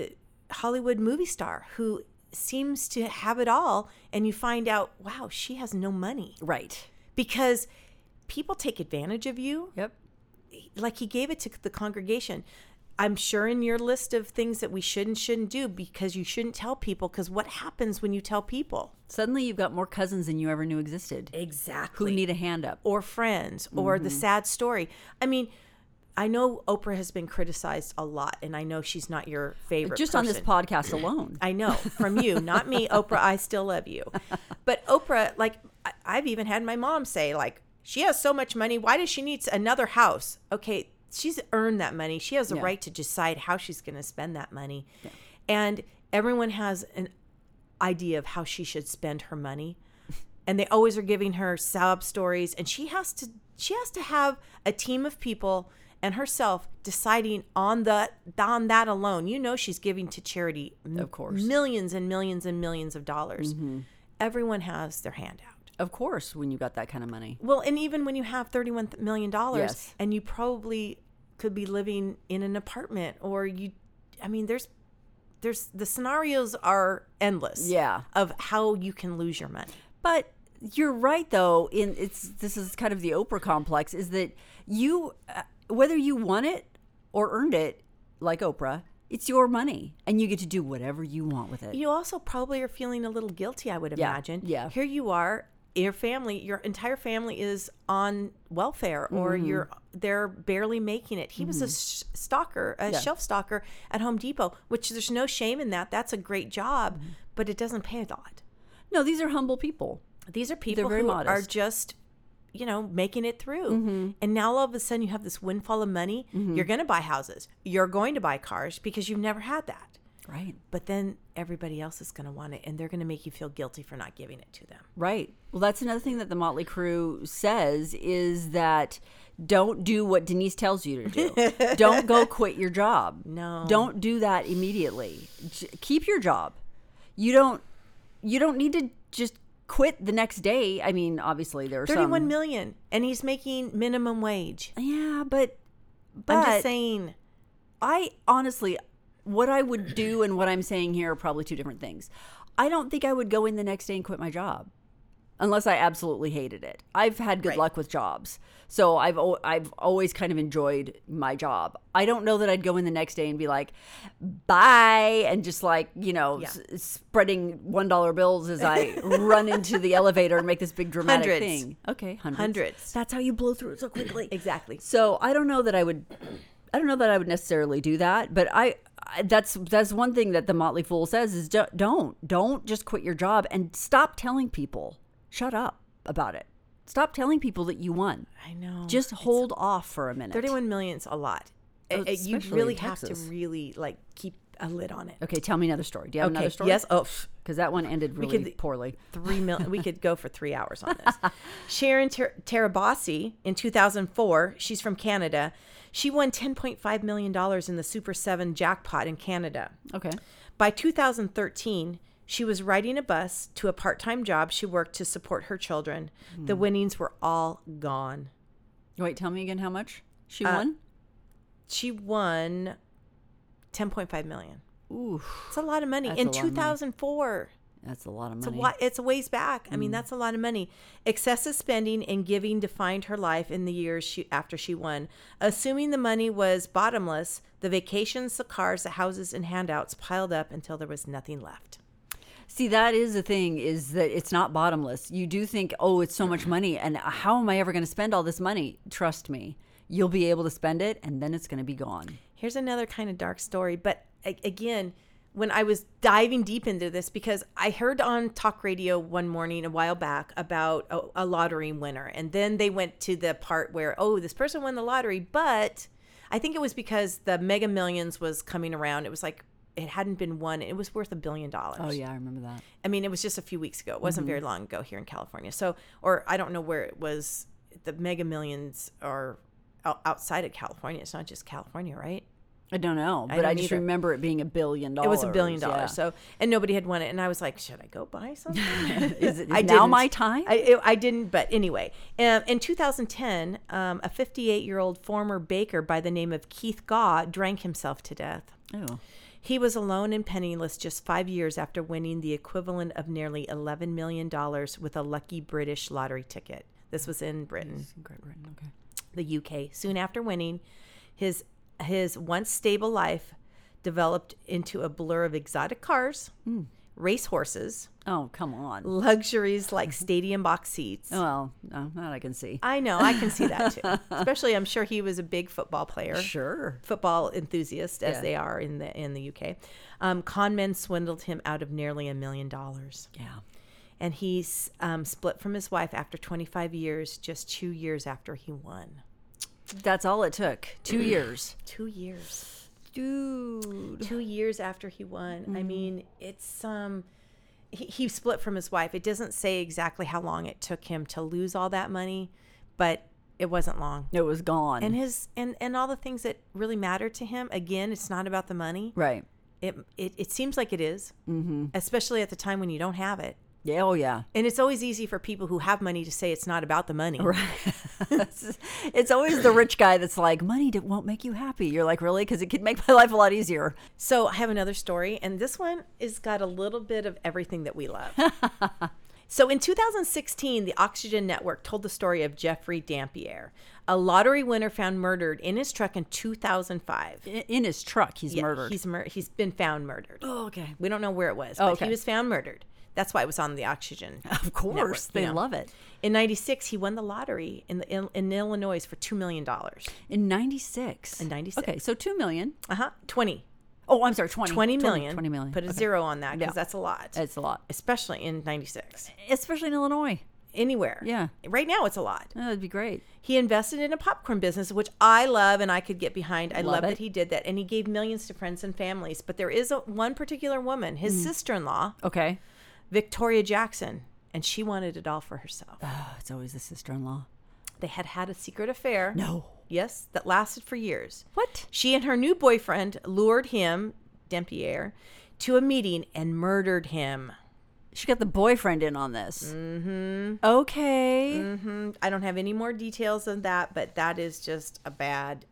Hollywood movie star who seems to have it all, and you find out, wow, she has no money. Right. Because people take advantage of you. Yep. Like he gave it to the congregation. I'm sure in your list of things that we should and shouldn't do, because you shouldn't tell people, because what happens when you tell people? Suddenly you've got more cousins than you ever knew existed. Exactly. Who need a hand up. Or friends, or mm-hmm. the sad story. I mean, I know Oprah has been criticized a lot, and I know she's not your favorite Just person. On this podcast alone. I know. From you, not me. Oprah, I still love you. But Oprah, like, I- I've even had my mom say, like, she has so much money. Why does she need another house? Okay, she's earned that money. She has a yeah. right to decide how she's going to spend that money. Yeah. And everyone has an idea of how she should spend her money. And they always are giving her sob stories. And she has to she has to have a team of people and herself deciding on the on that alone. You know she's giving to charity, of course, millions and millions and millions of dollars. Mm-hmm. Everyone has their hand out. Of course, when you got that kind of money. Well, and even when you have thirty-one million dollars yes. and you probably could be living in an apartment or you, I mean, there's, there's, the scenarios are endless yeah. of how you can lose your money. But you're right though, in it's, this is kind of the Oprah complex is that you, uh, whether you won it or earned it, like Oprah, it's your money, and you get to do whatever you want with it. You also probably are feeling a little guilty, I would imagine. Yeah. yeah. Here you are. Your family, your entire family is on welfare or mm-hmm. you're they're barely making it. He mm-hmm. was a stalker, a yeah. shelf stalker at Home Depot, which there's no shame in that. That's a great job, mm-hmm. but it doesn't pay a lot. No, these are humble people. These are people who modest. Are just, you know, making it through. Mm-hmm. And now all of a sudden you have this windfall of money. Mm-hmm. You're going to buy houses. You're going to buy cars because you've never had that. Right. But then everybody else is going to want it, and they're going to make you feel guilty for not giving it to them. Right. Well, that's another thing that the Motley Crew says is that don't do what Denise tells you to do. Don't go quit your job. No. Don't do that immediately. J- keep your job. You don't you don't need to just quit the next day. I mean, obviously there are thirty-one some... million, and he's making minimum wage. Yeah, but, but I'm just saying. I honestly... What I would do and what I'm saying here are probably two different things. I don't think I would go in the next day and quit my job unless I absolutely hated it. I've had good right. luck with jobs. So I've o- I've always kind of enjoyed my job. I don't know that I'd go in the next day and be like, bye, and just like, you know, yeah. s- spreading one dollar bills as I run into the elevator and make this big dramatic hundreds. Thing. Okay, hundreds. Hundreds. That's how you blow through it so quickly. Exactly. So I don't know that I would... I don't know that I would necessarily do that, but I, I that's that's one thing that the Motley Fool says is do, don't don't just quit your job and stop telling people. Shut up about it. Stop telling people that you won. I know. Just hold it's, off for a minute. thirty-one million's a lot. Oh, it, you really have to really like keep a lid on it. Okay, tell me another story. Do you have okay. another story? Yes. Oh, because that one ended really we could, poorly. Three mil- We could go for three hours on this. Sharon Ter- Terabasi in two thousand four. She's from Canada. She won ten point five million dollars in the Super seven jackpot in Canada. Okay. By two thousand thirteen, she was riding a bus to a part-time job she worked to support her children. Mm. The winnings were all gone. Wait, tell me again how much she uh, won? She won ten point five million dollars. Ooh. It's a lot of money. That's in two thousand four. Money. That's a lot of money. It's a, wa- it's a ways back. I mean, mm. that's a lot of money. Excessive spending and giving defined her life in the years she, after she won. Assuming the money was bottomless, the vacations, the cars, the houses, and handouts piled up until there was nothing left. See, that is the thing, is that it's not bottomless. You do think, oh, it's so much money, and how am I ever going to spend all this money? Trust me, you'll be able to spend it, and then it's going to be gone. Here's another kind of dark story, but a- again... when I was diving deep into this, because I heard on talk radio one morning a while back about a, a lottery winner. And then they went to the part where, oh, this person won the lottery. But I think it was because the Mega Millions was coming around. It was like it hadn't been won. It was worth a billion dollars. Oh, yeah. I remember that. I mean, it was just a few weeks ago. It wasn't mm-hmm. very long ago here in California. So, or I don't know where it was. The Mega Millions are outside of California. It's not just California, right? I don't know, but I, I just either. remember it being a billion dollars. It was a billion dollars, yeah. so and nobody had won it, and I was like, "Should I go buy something?" is it is I now didn't. My time? I, it, I didn't, but anyway, um, in twenty ten, um, a fifty-eight-year-old former baker by the name of Keith Gaw drank himself to death. Oh, he was alone and penniless just five years after winning the equivalent of nearly eleven million dollars with a lucky British lottery ticket. This was in Britain, Great Britain, okay, the U K. Soon after winning, his His once stable life developed into a blur of exotic cars, mm. race horses. Oh, come on. Luxuries like stadium box seats. Well, no, that I can see. I know. I can see that, too. Especially, I'm sure he was a big football player. Sure. Football enthusiast, as yeah. they are in the in the U K. Um, con men swindled him out of nearly a million dollars. Yeah. And he um, split from his wife after twenty-five years, just two years after he won. That's all it took. Two years. Two years. Dude. Two years after he won. Mm-hmm. I mean, it's... um. He, he split from his wife. It doesn't say exactly how long it took him to lose all that money, but it wasn't long. It was gone. And his and, and all the things that really mattered to him, again, it's not about the money. Right. It it, it seems like it is, mm-hmm. especially at the time when you don't have it. Yeah, oh yeah. And it's always easy for people who have money to say it's not about the money. Right. It's always the rich guy that's like, money won't make you happy. You're like, really? Because it could make my life a lot easier. So I have another story, and this one has got a little bit of everything that we love. So in two thousand sixteen, the Oxygen Network told the story of Jeffrey Dampier, a lottery winner found murdered in his truck in two thousand five. In, in his truck, he's yeah, murdered. He's mur- He's been found murdered. Oh, okay. We don't know where it was, but oh, okay. He was found murdered. That's why it was on the Oxygen. Of course. Network, they know. Love it. In ninety-six, he won the lottery in the, in Illinois for two million dollars. In ninety-six? In ninety-six. Okay, so two million dollars. Uh-huh. twenty. Oh, I'm sorry, twenty. twenty million dollars. twenty million dollars. Put a okay. zero on that because yeah. that's a lot. It's a lot. Especially in ninety-six. Especially in Illinois. Anywhere. Yeah. Right now, it's a lot. Oh, that'd be great. He invested in a popcorn business, which I love and I could get behind. I love, love that he did that. And he gave millions to friends and families. But there is a, one particular woman, his mm. sister-in-law. Okay. Victoria Jackson, and she wanted it all for herself. Oh, it's always the sister-in-law. They had had a secret affair. No. Yes, that lasted for years. What? She and her new boyfriend lured him, Dampier, to a meeting and murdered him. She got the boyfriend in on this. Mm-hmm. Okay. Mm-hmm. I don't have any more details than that, but that is just a bad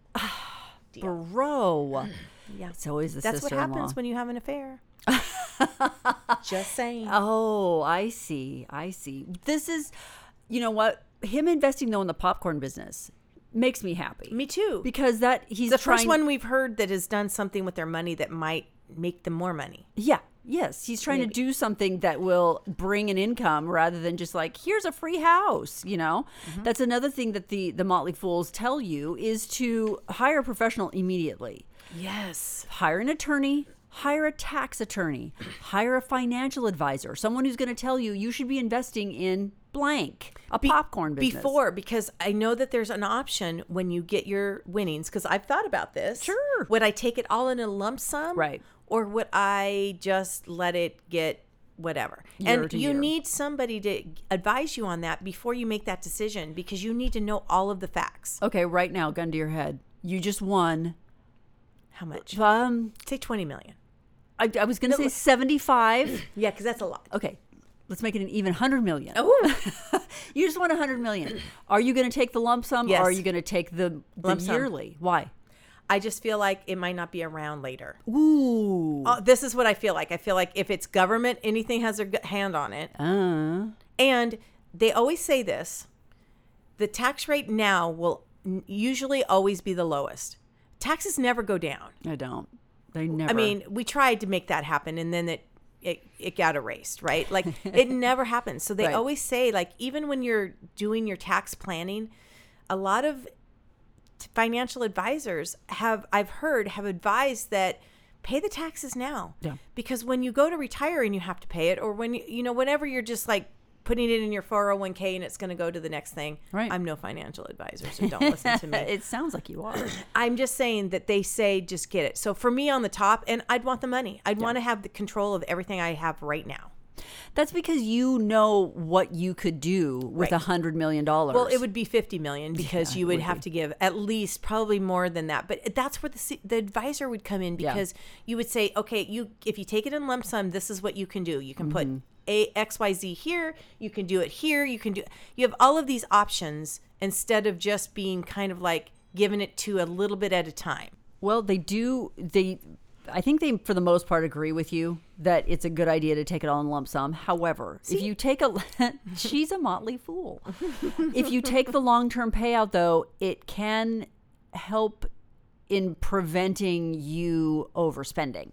deal. Bro. Yeah. It's always the That's sister-in-law. That's what happens when you have an affair. Just saying. Oh, I see. I see. This is, you know what? Him investing though in the popcorn business makes me happy. Me too. Because that he's the trying, first one we've heard that has done something with their money that might make them more money. Yeah. Yes. He's trying Maybe. to do something that will bring an income rather than just like, here's a free house. You know, mm-hmm. That's another thing that the, the Motley Fools tell you is to hire a professional immediately. Yes. Hire an attorney. Hire a tax attorney, hire a financial advisor, someone who's going to tell you you should be investing in blank, a be- popcorn business. Before, because I know that there's an option when you get your winnings, because I've thought about this. Sure. Would I take it all in a lump sum? Right. Or would I just let it get whatever? Year and you year. need somebody to advise you on that before you make that decision, because you need to know all of the facts. Okay, right now, gun to your head. You just won. How much? Um, Say twenty million dollars. I, I was going to no, say seventy-five. Yeah, because that's a lot. Okay. Let's make it an even one hundred million dollars. Oh. You just want one hundred million dollars. Are you going to take the lump sum yes. or are you going to take the, the yearly? Sum. Why? I just feel like it might not be around later. Ooh. Oh, this is what I feel like. I feel like if it's government, anything has their hand on it. Uh. And they always say this. The tax rate now will usually always be the lowest. Taxes never go down. I don't. They never. I mean, we tried to make that happen, and then it it, it got erased, right? Like, it never happens. So they right. always say, like, even when you're doing your tax planning, a lot of financial advisors have, I've heard, have advised that pay the taxes now. Yeah. Because when you go to retire and you have to pay it, or when, you, you know, whenever you're just, like, putting it in your four oh one k and it's going to go to the next thing. Right. I'm no financial advisor, so don't listen to me. It sounds like you are. I'm just saying that they say just get it. So for me on the top, and I'd want the money. I'd yeah. want to have the control of everything I have right now. That's because you know what you could do with a right. one hundred million dollars. Well, it would be fifty million dollars because yeah, you would, would have be. to give at least probably more than that. But that's where the the advisor would come in because yeah. you would say, okay, you if you take it in lump sum, this is what you can do. You can mm-hmm. put A, X, Y, Z here. You can do it here. You can do you have all of these options instead of just being kind of like giving it to a little bit at a time. Well, they do. They, I think they, for the most part, agree with you that it's a good idea to take it all in lump sum. However, See? if you take a, she's a motley fool. If you take the long-term payout, though, it can help in preventing you overspending.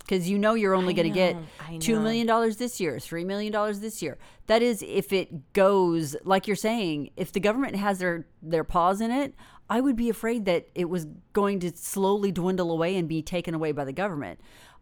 Because you know you're only going to get two million dollars this year, three million dollars this year. That is, if it goes, like you're saying, if the government has their, their paws in it, I would be afraid that it was going to slowly dwindle away and be taken away by the government.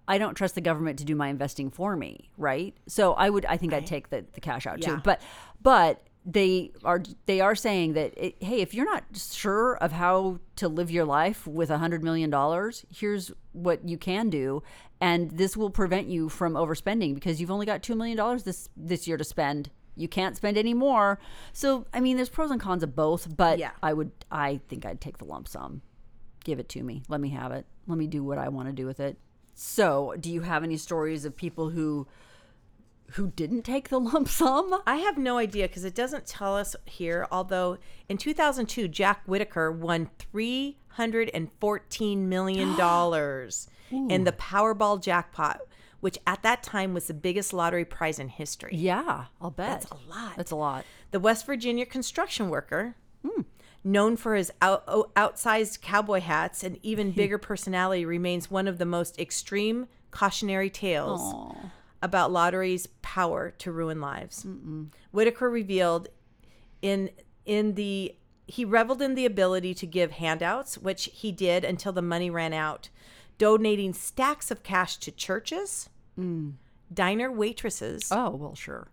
I don't trust the government to do my investing for me, right? So I would, I think I'd take the, the cash out yeah. too. But, but they are they are saying that, it, hey, if you're not sure of how to live your life with one hundred million dollars, here's what you can do, and this will prevent you from overspending because you've only got two million dollars this this year to spend. You can't spend any more. So, I mean, there's pros and cons of both, but yeah. I would I think I'd take the lump sum. Give it to me. Let me have it. Let me do what I want to do with it. So, do you have any stories of people who who didn't take the lump sum? I have no idea because it doesn't tell us here. Although in two thousand two, Jack Whitaker won three hundred fourteen million dollars in the Powerball jackpot, which at that time was the biggest lottery prize in history. Yeah, I'll bet. That's a lot. That's a lot. The West Virginia construction worker, hmm. known for his out- outsized cowboy hats and even bigger personality, remains one of the most extreme cautionary tales. Aww. About lottery's power to ruin lives. Mm-mm. Whitaker revealed in in the he reveled in the ability to give handouts, which he did until the money ran out, donating stacks of cash to churches, mm. diner waitresses. Oh, well, sure.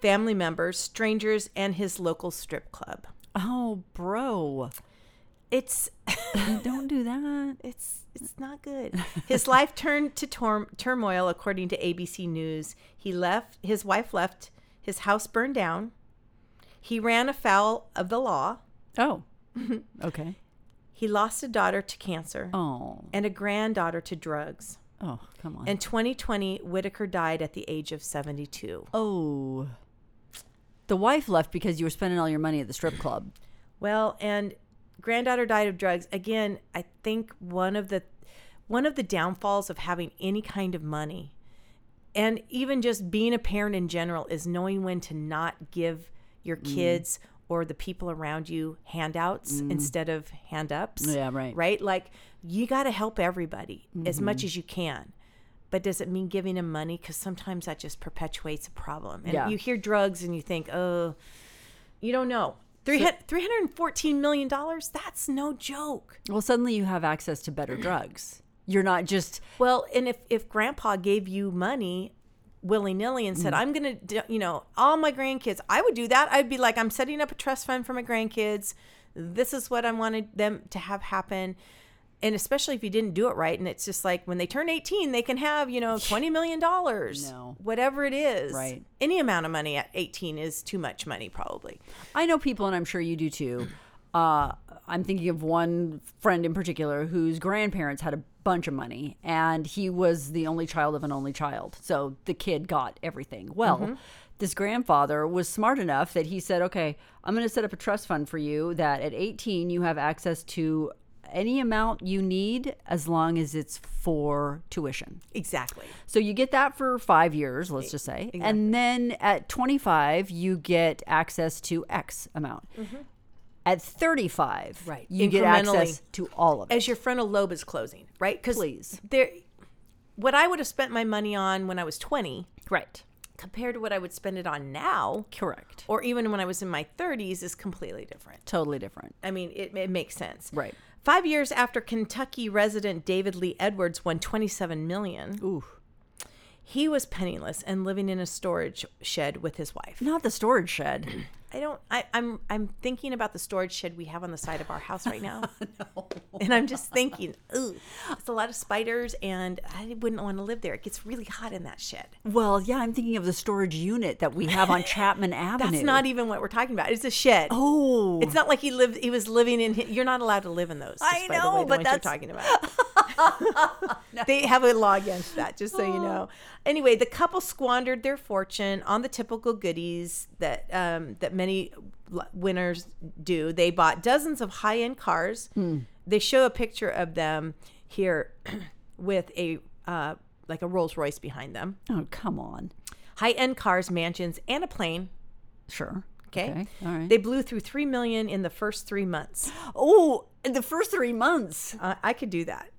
Family members, strangers, and his local strip club. Oh, bro. It's don't do that. It's it's not good. His life turned to tor- turmoil, according to A B C News. He left. His wife left. His house burned down. He ran afoul of the law. Oh, okay. He lost a daughter to cancer. Oh, and a granddaughter to drugs. Oh, come on. In twenty twenty, Whitaker died at the age of seventy-two. Oh, the wife left because you were spending all your money at the strip club. Well, and. Granddaughter died of drugs. Again, I think one of the one of the downfalls of having any kind of money and even just being a parent in general is knowing when to not give your kids mm. or the people around you handouts mm. instead of hand-ups. Yeah, right. Right? Like, you got to help everybody mm-hmm. as much as you can. But does it mean giving them money? Because sometimes that just perpetuates a problem. And yeah. you hear drugs and you think, oh, you don't know. three hundred fourteen million dollars? That's no joke. Well, suddenly you have access to better drugs. You're not just... Well, and if, if Grandpa gave you money willy-nilly and said, mm. I'm going to, you know, all my grandkids, I would do that. I'd be like, I'm setting up a trust fund for my grandkids. This is what I wanted them to have happen. And especially if you didn't do it right. And it's just like when they turn eighteen, they can have, you know, twenty million dollars. No. Whatever it is. Right. Any amount of money at eighteen is too much money, probably. I know people, and I'm sure you do too. Uh, I'm thinking of one friend in particular whose grandparents had a bunch of money. And he was the only child of an only child. So the kid got everything. Well, mm-hmm. this grandfather was smart enough that he said, okay, I'm going to set up a trust fund for you that at eighteen you have access to any amount you need as long as it's for tuition. Exactly. So you get that for five years, let's just say. Exactly. And then at twenty-five, you get access to X amount. Mm-hmm. At thirty-five, right. you get access to all of it. As your frontal lobe is closing, right? Because Please. There, what I would have spent my money on when I was twenty. Right. Compared to what I would spend it on now. Correct. Or even when I was in my thirties is completely different. Totally different. I mean, it, it makes sense. Right. Five years after Kentucky resident David Lee Edwards won twenty-seven million dollars, ooh, he was penniless and living in a storage shed with his wife. Not the storage shed. I don't. I, I'm. I'm thinking about the storage shed we have on the side of our house right now. No. And I'm just thinking, ooh, it's a lot of spiders, and I wouldn't want to live there. It gets really hot in that shed. Well, yeah, I'm thinking of the storage unit that we have on Chapman Avenue. That's not even what we're talking about. It's a shed. Oh. It's not like he lived. He was living in. His, you're not allowed to live in those. I know, by the way, the but that's you're talking about. No. They have a law against that. Just so oh. you know. Anyway, the couple squandered their fortune on the typical goodies that um, that. Many winners do. They bought dozens of high-end cars. Mm. They show a picture of them here with a uh, like a Rolls Royce behind them. Oh, come on. High-end cars, mansions, and a plane. Sure. Okay. okay. All right. They blew through three million dollars in the first three months. Oh, in the first three months. Uh, I could do that.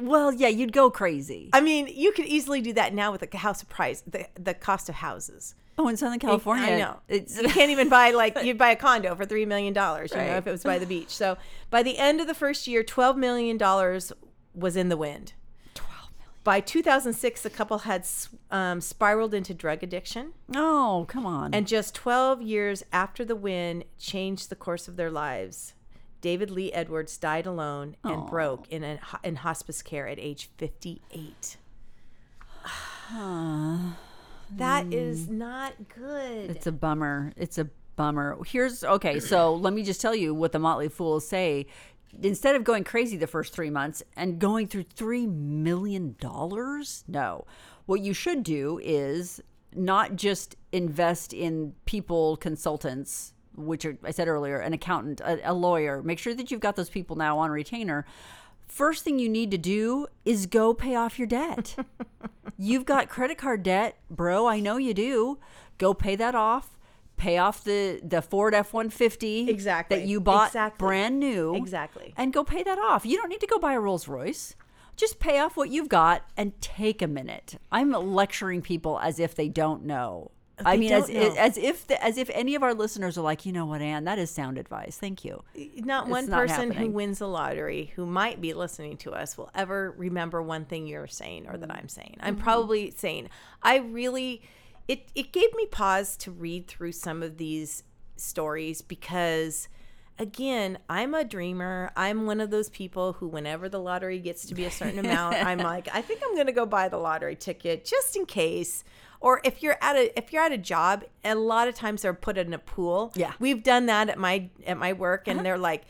Well, yeah, you'd go crazy. I mean, you could easily do that now with the house of price, the, the cost of houses. Oh, in Southern California. I know. It's, you can't even buy, like, you'd buy a condo for three million dollars, you right. know, if it was by the beach. So by the end of the first year, twelve million dollars was in the wind. twelve million dollars. By two thousand six, the couple had um, spiraled into drug addiction. Oh, come on. And just twelve years after the win changed the course of their lives, David Lee Edwards died alone and oh. broke in a, in hospice care at age fifty-eight. That is not good. It's a bummer. It's a bummer. Here's, okay, so let me just tell you what the Motley Fool say. Instead of going crazy the first three months and going through three million dollars, no. What you should do is not just invest in people, consultants, which are, I said earlier, an accountant, a, a lawyer. Make sure that you've got those people now on retainer. First thing you need to do is go pay off your debt. You've got credit card debt, bro. I know you do. Go pay that off. Pay off the, the Ford F one fifty exactly. that you bought exactly. brand new. Exactly. And go pay that off. You don't need to go buy a Rolls Royce. Just pay off what you've got and take a minute. I'm lecturing people as if they don't know. They I mean, as know. as if the, as if any of our listeners are like, you know what, Ann, that is sound advice. Thank you. Not it's one not person happening. Who wins the lottery who might be listening to us will ever remember one thing you're saying or that I'm saying. I'm mm-hmm. probably saying, I really... It it gave me pause to read through some of these stories because, again, I'm a dreamer. I'm one of those people who, whenever the lottery gets to be a certain amount, I'm like, I think I'm going to go buy the lottery ticket just in case. Or if you're at a if you're at a job, a lot of times they're put in a pool. Yeah, we've done that at my at my work, and uh-huh. they're like,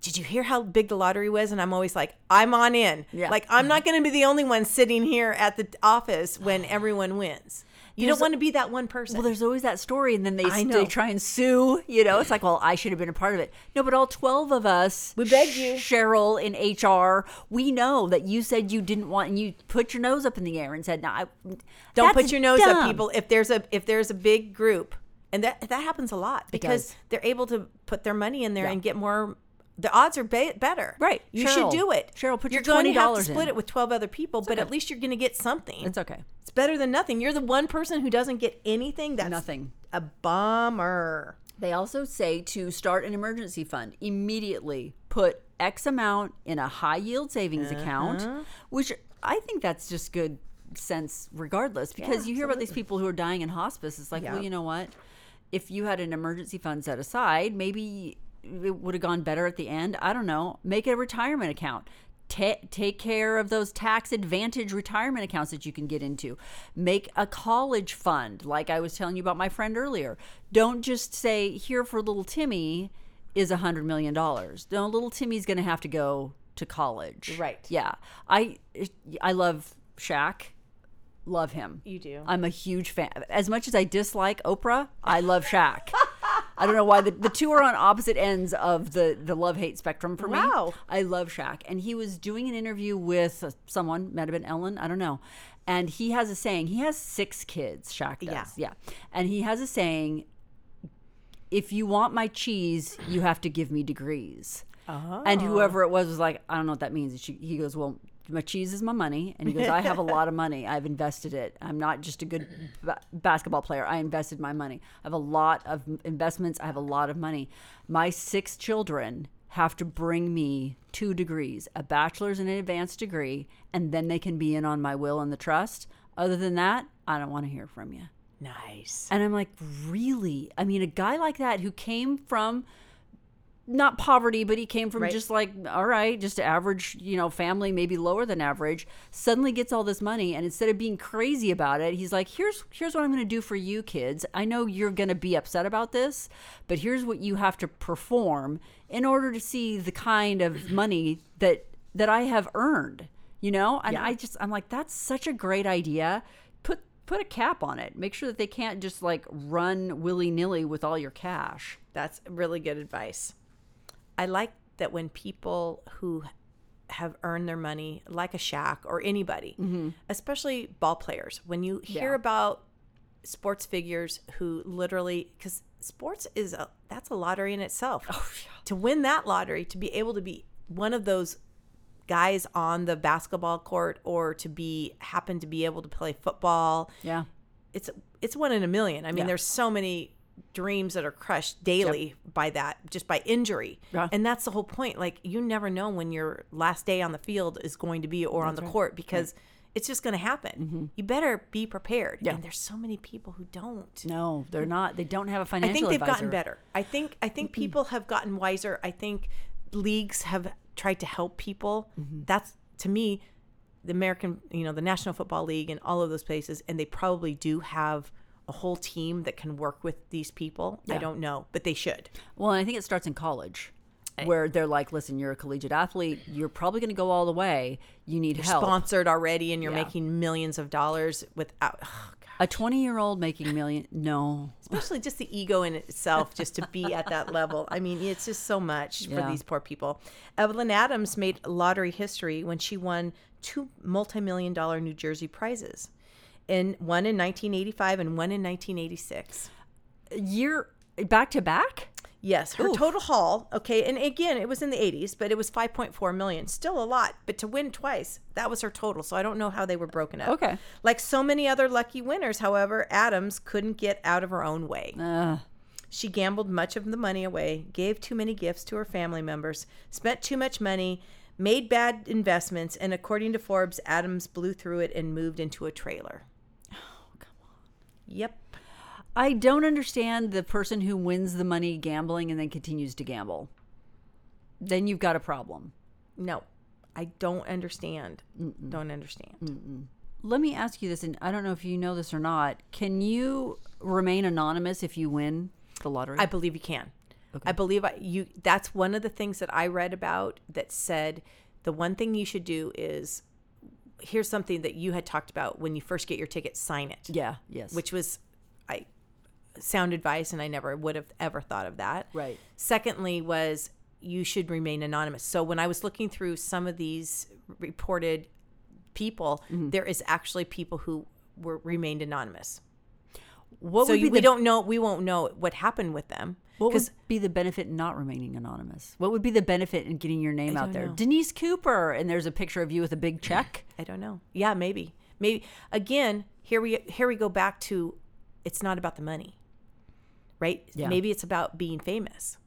did you hear how big the lottery was? And I'm always like, I'm on in. Yeah. Like, I'm not going to be the only one sitting here at the office when everyone wins. You there's don't want to be that one person. Well, there's always that story. And then they, they try and sue, you know, it's like, well, I should have been a part of it. No, but all twelve of us, we beg you, Cheryl in H R, we know that you said you didn't want, and you put your nose up in the air and said, no, I, don't put your nose dumb. up, people. If there's a, if there's a big group, and that, that happens a lot because they're able to put their money in there yeah. and get more. The odds are ba- better. Right. You Cheryl, should do it. Cheryl, put your twenty dollars in. You're going to have to split in. it with twelve other people, it's but okay. at least you're going to get something. It's okay. It's better than nothing. You're the one person who doesn't get anything. That's nothing. A bummer. They also say to start an emergency fund. Immediately put X amount in a high yield savings uh-huh. account, which I think that's just good sense regardless because yeah, you hear absolutely. about these people who are dying in hospice. It's like, yeah. well, you know what? If you had an emergency fund set aside, maybe... it would have gone better at the end. I don't know. Make a retirement account. Ta- take care of those tax advantage retirement accounts that you can get into. Make a college fund, like I was telling you about my friend earlier. Don't just say, here for little Timmy is one hundred million dollars. No, little Timmy's going to have to go to college. Right. Yeah. I, I love Shaq. Love him. You do. I'm a huge fan. As much as I dislike Oprah, I love Shaq. I don't know why the, the two are on opposite ends of the, the love-hate spectrum for wow. me. Wow. I love Shaq. And he was doing an interview with someone, might have been Ellen, I don't know. And he has a saying. He has six kids, Shaq does. Yeah. yeah. And he has a saying, if you want my cheese, you have to give me degrees. Oh. And whoever it was was like, I don't know what that means. And she, he goes, well, my cheese is my money. And he goes, I have a lot of money. I've invested it. I'm not just a good b- basketball player. I invested my money. I have a lot of investments. I have a lot of money. My six children have to bring me two degrees, a bachelor's and an advanced degree, and then they can be in on my will and the trust. Other than that, I don't want to hear from you. Nice. And I'm like, really? I mean, a guy like that who came from... not poverty, but he came from right. just like, all right, just average, you know, family, maybe lower than average, suddenly gets all this money. And instead of being crazy about it, he's like, here's here's what I'm going to do for you kids. I know you're going to be upset about this, but here's what you have to perform in order to see the kind of money that that I have earned, you know? And yeah. I just, I'm like, that's such a great idea. Put, put a cap on it. Make sure that they can't just like run willy-nilly with all your cash. That's really good advice. I like that when people who have earned their money, like a Shaq or anybody, mm-hmm. especially ball players, when you hear yeah. about sports figures who literally, because sports is a, that's a lottery in itself. Oh, yeah. To win that lottery, to be able to be one of those guys on the basketball court or to be happen to be able to play football. Yeah, it's it's one in a million. I mean, yeah. there's so many dreams that are crushed daily yep. by that, just by injury. Yeah. And that's the whole point. Like, you never know when your last day on the field is going to be or that's on the right. court because It's just going to happen. Mm-hmm. You better be prepared. Yeah. And there's so many people who don't. No, they're not. They don't have a financial advisor. I think they've advisor. gotten better. I think I think mm-hmm. people have gotten wiser. I think leagues have tried to help people. Mm-hmm. That's, to me, the American, you know, the National Football League and all of those places, and they probably do have a whole team that can work with these people. Yeah. I don't know, but they should. Well, and I think it starts in college, where they're like, listen, you're a collegiate athlete. You're probably going to go all the way. You need you're help. You're sponsored already, and you're yeah. making millions of dollars without... Oh, a twenty-year-old making million? No. Especially just the ego in itself, just to be at that level. I mean, it's just so much yeah. for these poor people. Evelyn Adams made lottery history when she won two multi-million dollar New Jersey prizes, and one in nineteen eighty-five and one in nineteen eighty-six. Year back to back? Yes, her Ooh. total haul, okay, and again, it was in the eighties, but it was five point four million dollars. Still a lot, but to win twice, that was her total, so I don't know how they were broken up. Okay. Like so many other lucky winners, however, Adams couldn't get out of her own way. Uh. She gambled much of the money away, gave too many gifts to her family members, spent too much money, made bad investments, and according to Forbes, Adams blew through it and moved into a trailer. Oh, come on. Yep. I don't understand the person who wins the money gambling and then continues to gamble. Then you've got a problem. No, I don't understand. Mm-mm. Don't understand. Mm-mm. Let me ask you this, and I don't know if you know this or not. Can you remain anonymous if you win the lottery? I believe you can. Okay. I believe I, you. That's one of the things that I read about that said the one thing you should do is, here's something that you had talked about when you first get your ticket, sign it. Yeah, yes. Which was... I, sound advice, and I never would have ever thought of that. Right. Secondly was you should remain anonymous. So when I was looking through some of these reported people, mm-hmm. there is actually people who were remained anonymous. What so would be we the, don't know, we won't know what happened with them. What would be the benefit in not remaining anonymous? What would be the benefit in getting your name I out there? Know. Denise Cooper, and there's a picture of you with a big check. I don't know. Yeah, maybe. Maybe again, here we here we go back to it's not about the money, right? Yeah. Maybe it's about being famous.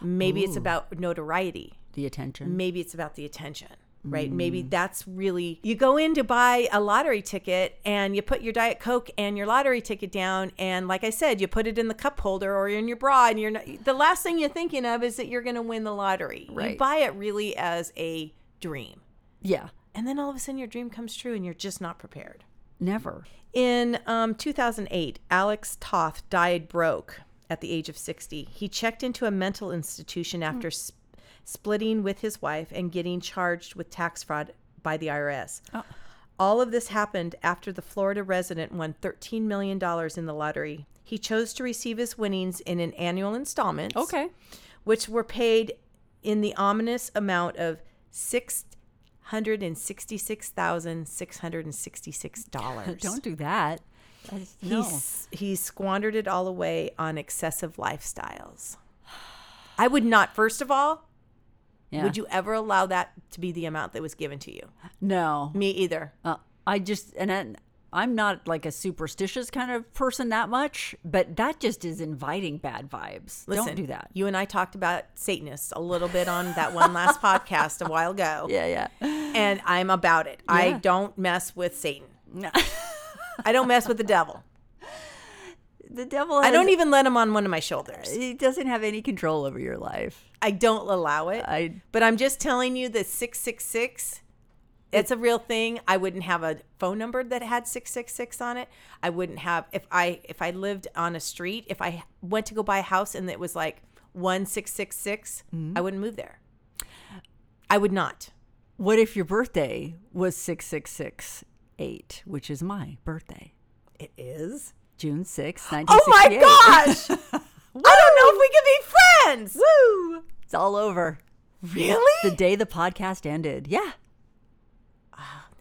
Maybe Ooh. It's about notoriety. The attention. Maybe it's about the attention, right? Mm. Maybe that's really, you go in to buy a lottery ticket and you put your Diet Coke and your lottery ticket down. And like I said, you put it in the cup holder or in your bra, and you're not, the last thing you're thinking of is that you're going to win the lottery. Right. You buy it really as a dream. Yeah. And then all of a sudden your dream comes true and you're just not prepared. Never. In um, two thousand eight, Alex Toth died broke at the age of sixty. He checked into a mental institution after sp- splitting with his wife and getting charged with tax fraud by the I R S. Oh. All of this happened after the Florida resident won thirteen million dollars in the lottery. He chose to receive his winnings in an annual installment, okay, which were paid in the ominous amount of six. one hundred sixty-six thousand six hundred sixty-six dollars. Don't do that. He's, no. He squandered it all away on excessive lifestyles. I would not, first of all, yeah. would you ever allow that to be the amount that was given to you? No. Me either. Uh, I just, and I, I'm not like a superstitious kind of person that much, but that just is inviting bad vibes. Listen, don't do that. You and I talked about Satanists a little bit on that one last podcast a while ago. Yeah, yeah. And I'm about it. Yeah. I don't mess with Satan. No. I don't mess with the devil. The devil has, I don't even let him on one of my shoulders. He doesn't have any control over your life. I don't allow it. I, but I'm just telling you that six six six... it's a real thing. I wouldn't have a phone number that had six six six on it. I wouldn't have, if I if I lived on a street, if I went to go buy a house and it was like one six six six, mm-hmm. I wouldn't move there. I would not. What if your birthday was six six six eight, which is my birthday? It is June sixth, nineteen sixty-eight. Oh my gosh! I don't know if we can be friends! Woo! It's all over. Really? The day the podcast ended. Yeah.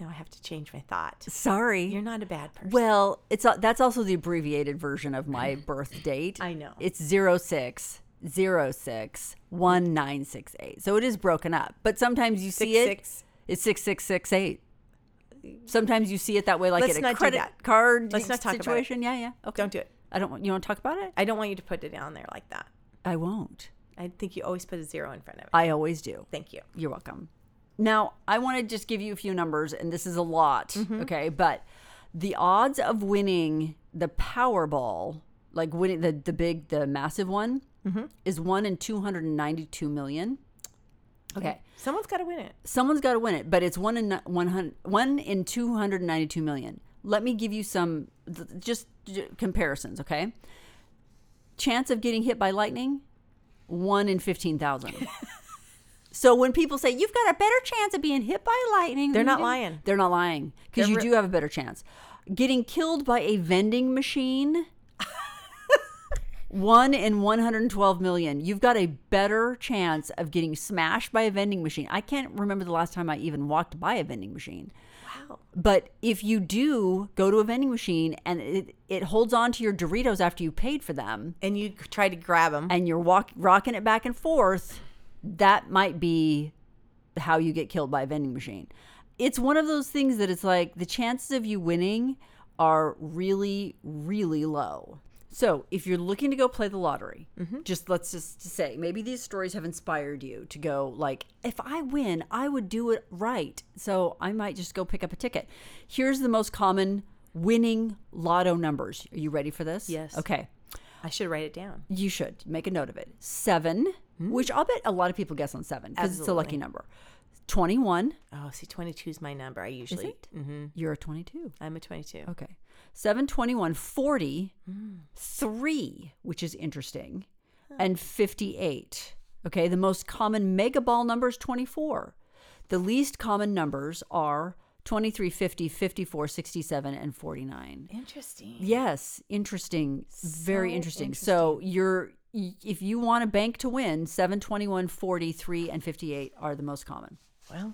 Now I have to change my thought. Sorry. You're not a bad person. Well, it's uh, that's also the abbreviated version of my birth date. I know. It's zero six zero six one nine six eight. So it is broken up. But sometimes you see six, it. Six. It's six six six eight. Sometimes you see it that way, like in a credit card Let's not talk situation. About it. Yeah, yeah. Okay. Don't do it. I don't want you don't talk about it? I don't want you to put it down there like that. I won't. I think you always put a zero in front of it. I always do. Thank you. You're welcome. Now, I want to just give you a few numbers, and this is a lot, mm-hmm. okay? But the odds of winning the Powerball, like winning the, the big, the massive one, mm-hmm. is one in two hundred ninety-two million. Okay. okay. Someone's got to win it. Someone's got to win it, but it's one in two hundred ninety-two million. Let me give you some just comparisons, okay? Chance of getting hit by lightning, one in fifteen thousand. So when people say, you've got a better chance of being hit by lightning. They're not lying. They're not lying because you re- do have a better chance. Getting killed by a vending machine, one in one hundred twelve million. You've got a better chance of getting smashed by a vending machine. I can't remember the last time I even walked by a vending machine. Wow. But if you do go to a vending machine and it, it holds on to your Doritos after you paid for them. And you try to grab them. And you're walk, rocking it back and forth. That might be how you get killed by a vending machine. It's one of those things that it's like the chances of you winning are really, really low. So if you're looking to go play the lottery, mm-hmm. just let's just say maybe these stories have inspired you to go like, if I win, I would do it right. So I might just go pick up a ticket. Here's the most common winning lotto numbers. Are you ready for this? Yes. Okay. I should write it down. You should. Make a note of it. Seven. Which I'll bet a lot of people guess on seven because it's a lucky number. twenty-one. Oh, see, twenty-two is my number. I usually. Is it? Mm-hmm. You're a twenty-two. I'm a twenty-two. Okay. seven, twenty-one, forty, mm. three, which is interesting, huh. and fifty-eight. Okay. The most common mega ball number is twenty-four. The least common numbers are twenty-three, fifty, fifty-four, sixty-seven, and forty-nine. Interesting. Yes. Interesting. So Very interesting. interesting. So you're. If you want a bank to win, seven, twenty-one, forty, three, and fifty-eight are the most common. Well,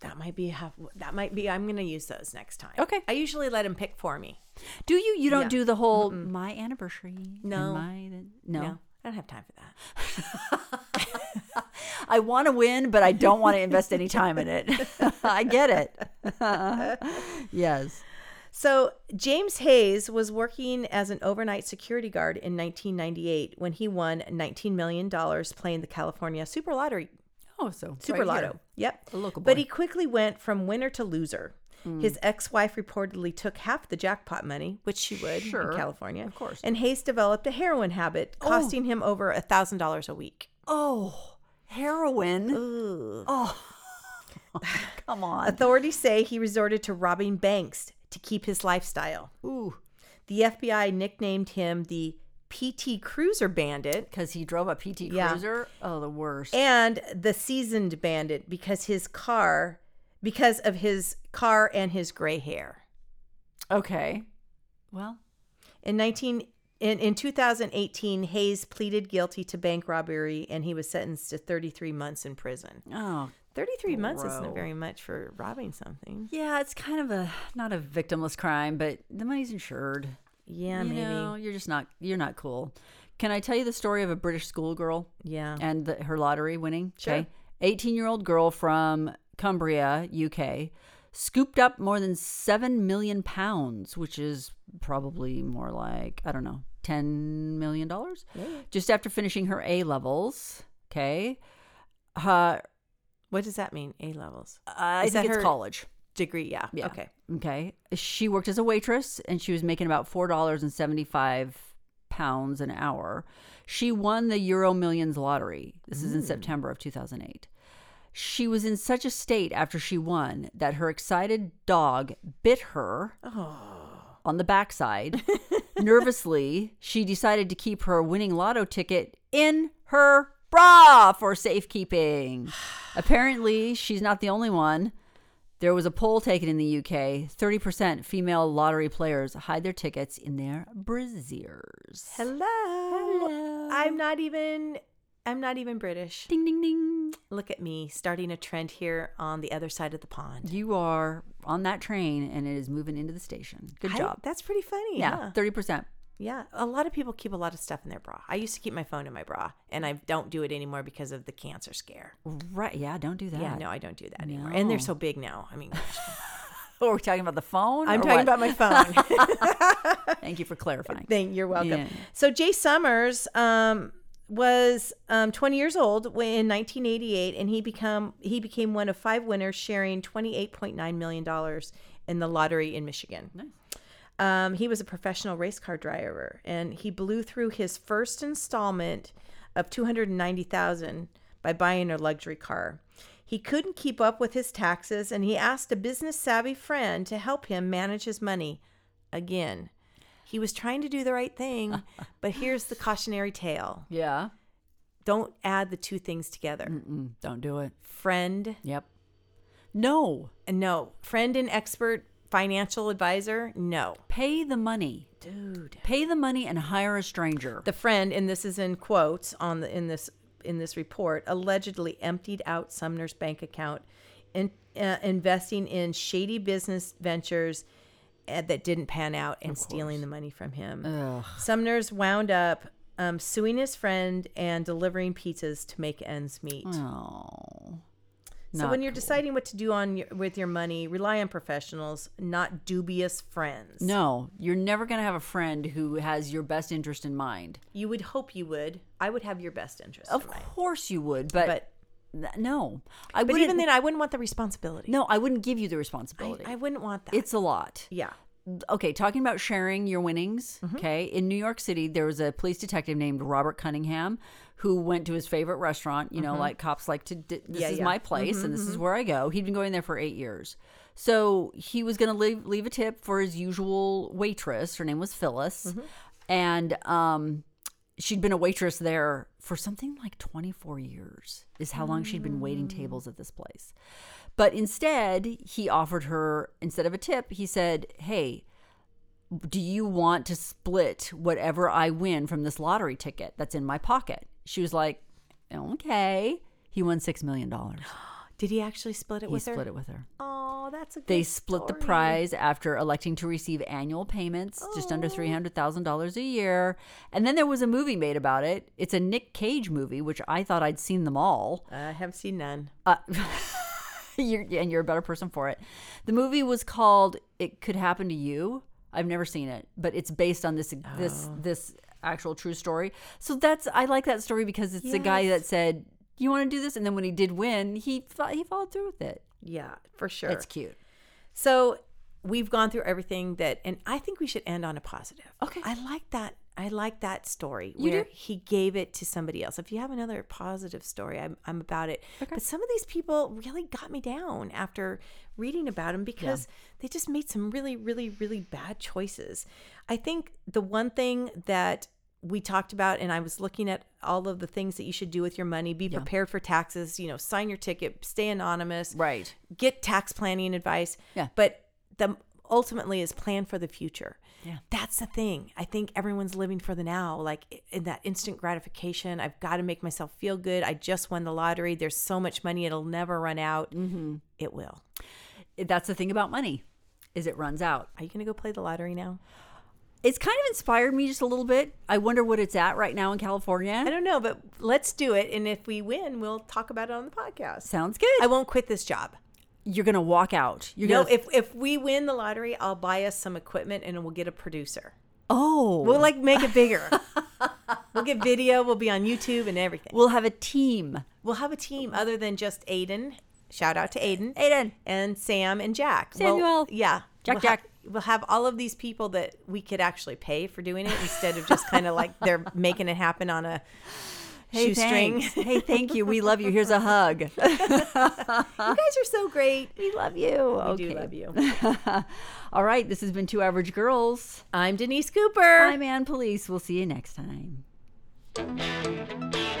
that might be half, that might be. I'm going to use those next time. Okay. I usually let him pick for me. Do you? You don't yeah. do the whole Mm-mm. my anniversary. No. My, no. No. I don't have time for that. I want to win, but I don't want to invest any time in it. I get it. Yes. So James Hayes was working as an overnight security guard in nineteen ninety-eight when he won nineteen million dollars playing the California Super Lottery. Oh, so Super right Lotto. Here. Yep. A local boy. But he quickly went from winner to loser. Mm. His ex-wife reportedly took half the jackpot money, which she would sure. in California. Of course. And Hayes developed a heroin habit, costing oh. him over one thousand dollars a week. Oh, heroin. Ugh. Oh, come on. Authorities say he resorted to robbing banks to keep his lifestyle. Ooh. The F B I nicknamed him the P T Cruiser Bandit. Because he drove a P T Cruiser? Yeah. Oh, the worst. And the Seasoned Bandit because his car, because of his car and his gray hair. Okay. Well. In nineteen, in, in two thousand eighteen, Hayes pleaded guilty to bank robbery and he was sentenced to thirty-three months in prison. Oh, thirty-three Bro. Months isn't very much for robbing something. Yeah, it's kind of a not a victimless crime, but the money's insured. Yeah, you maybe. Know, you're just not you're not cool. Can I tell you the story of a British schoolgirl? Yeah. And the, her lottery winning? Sure. Okay. eighteen-year-old girl from Cumbria, U K, scooped up more than seven million pounds, which is probably more like, I don't know, ten million dollars. Yeah. Just after finishing her A levels, okay? Uh What does that mean? A levels. Uh, I think it's college degree. Yeah. yeah. Okay. Okay. She worked as a waitress and she was making about four dollars and seventy-five pounds an hour. She won the Euro Millions lottery. This mm. is in September of two thousand eight. She was in such a state after she won that her excited dog bit her oh. on the backside. Nervously, she decided to keep her winning lotto ticket in her bra for safekeeping. Apparently, she's not the only one. There was a poll taken in the U K. thirty percent female lottery players hide their tickets in their brassieres. Hello. Hello. I'm not even I'm not even British. Ding, ding, ding. Look at me starting a trend here on the other side of the pond. You are on that train and it is moving into the station. Good I, job. That's pretty funny. Yeah, yeah. thirty percent. Yeah, a lot of people keep a lot of stuff in their bra. I used to keep my phone in my bra, and I don't do it anymore because of the cancer scare. Right, yeah, don't do that. Yeah, no, I don't do that no. anymore. And they're so big now. I mean, oh, we're talking about the phone? I'm talking what? about my phone. Thank you for clarifying. Thank, you're welcome. Yeah. So Jay Summers um, was um, twenty years old when, in nineteen eighty-eight, and he become he became one of five winners, sharing twenty-eight point nine million dollars in the lottery in Michigan. Nice. Um, he was a professional race car driver, and he blew through his first installment of two hundred ninety thousand dollars by buying a luxury car. He couldn't keep up with his taxes, and he asked a business-savvy friend to help him manage his money. Again, he was trying to do the right thing, but here's the cautionary tale. Yeah. Don't add the two things together. Mm-mm, don't do it. Friend. Yep. No. No. Friend and expert financial advisor. No. Pay the money. Dude. Pay the money and hire a stranger. The friend, and this is in quotes on the in this in this report, allegedly emptied out Sumner's bank account, in, uh, investing in shady business ventures that didn't pan out and stealing the money from him. Ugh. Sumner's wound up um, suing his friend and delivering pizzas to make ends meet. Oh. So when you're cool. deciding what to do on your, with your money, rely on professionals, not dubious friends. No, you're never going to have a friend who has your best interest in mind. You would hope you would. I would have your best interest of in mind. Of course you would, but... but No, I but wouldn't. Even then, I wouldn't want the responsibility. No, I wouldn't give you the responsibility. I, I wouldn't want that. It's a lot. Yeah. Okay, talking about sharing your winnings. Mm-hmm. Okay, in New York City, there was a police detective named Robert Cunningham who went to his favorite restaurant. You mm-hmm. know, like cops like to. This yeah, is yeah. my place, mm-hmm, and this mm-hmm. is where I go. He'd been going there for eight years, so he was going to leave leave a tip for his usual waitress. Her name was Phyllis, mm-hmm. and um, she'd been a waitress there for something like twenty-four years is how long she'd been waiting tables at this place. But instead, he offered her, instead of a tip, he said, hey, do you want to split whatever I win from this lottery ticket that's in my pocket? She was like, okay. He won six million dollars. Did he actually split it he with her? He split it with her. Oh, that's a good They split story. The prize after electing to receive annual payments, oh. just under three hundred thousand dollars a year. And then there was a movie made about it. It's a Nick Cage movie, which I thought I'd seen them all. I have seen none. Uh, you're, and you're a better person for it. The movie was called It Could Happen to You. I've never seen it, but it's based on this oh. this this actual true story. So that's I like that story because it's yes. the guy that said, you want to do this? And then when he did win, he he followed through with it. Yeah, for sure. It's cute. So we've gone through everything that, and I think we should end on a positive. Okay. I like that. I like that story you where do? He gave it to somebody else. If you have another positive story, I'm I'm about it. Okay. But some of these people really got me down after reading about them because yeah. they just made some really, really, really bad choices. I think the one thing that we talked about, and I was looking at all of the things that you should do with your money. Be yeah. prepared for taxes, you know, sign your ticket, stay anonymous, right? Get tax planning advice. Yeah. But the ultimately is plan for the future. Yeah. That's the thing. I think everyone's living for the now, like in that instant gratification. I've got to make myself feel good. I just won the lottery. There's so much money. It'll never run out. Mm-hmm. It will. That's the thing about money is it runs out. Are you going to go play the lottery now? It's kind of inspired me just a little bit. I wonder what it's at right now in California. I don't know, but let's do it. And if we win, we'll talk about it on the podcast. Sounds good. I won't quit this job. You're going to walk out. You're no, gonna... if if we win the lottery, I'll buy us some equipment and we'll get a producer. Oh. We'll like make it bigger. We'll get video. We'll be on YouTube and everything. We'll have a team. We'll have a team other than just Aiden. Shout out to Aiden. Aiden. And Sam and Jack. Samuel. Well, yeah. Jack, we'll Jack. Have, We'll have all of these people that we could actually pay for doing it instead of just kind of like they're making it happen on a hey, shoestring. Hey, thank you. We love you. Here's a hug. You guys are so great. We love you. We okay. do love you. All right. This has been Two Average Girls. I'm Denise Cooper. I'm Ann Police. We'll see you next time.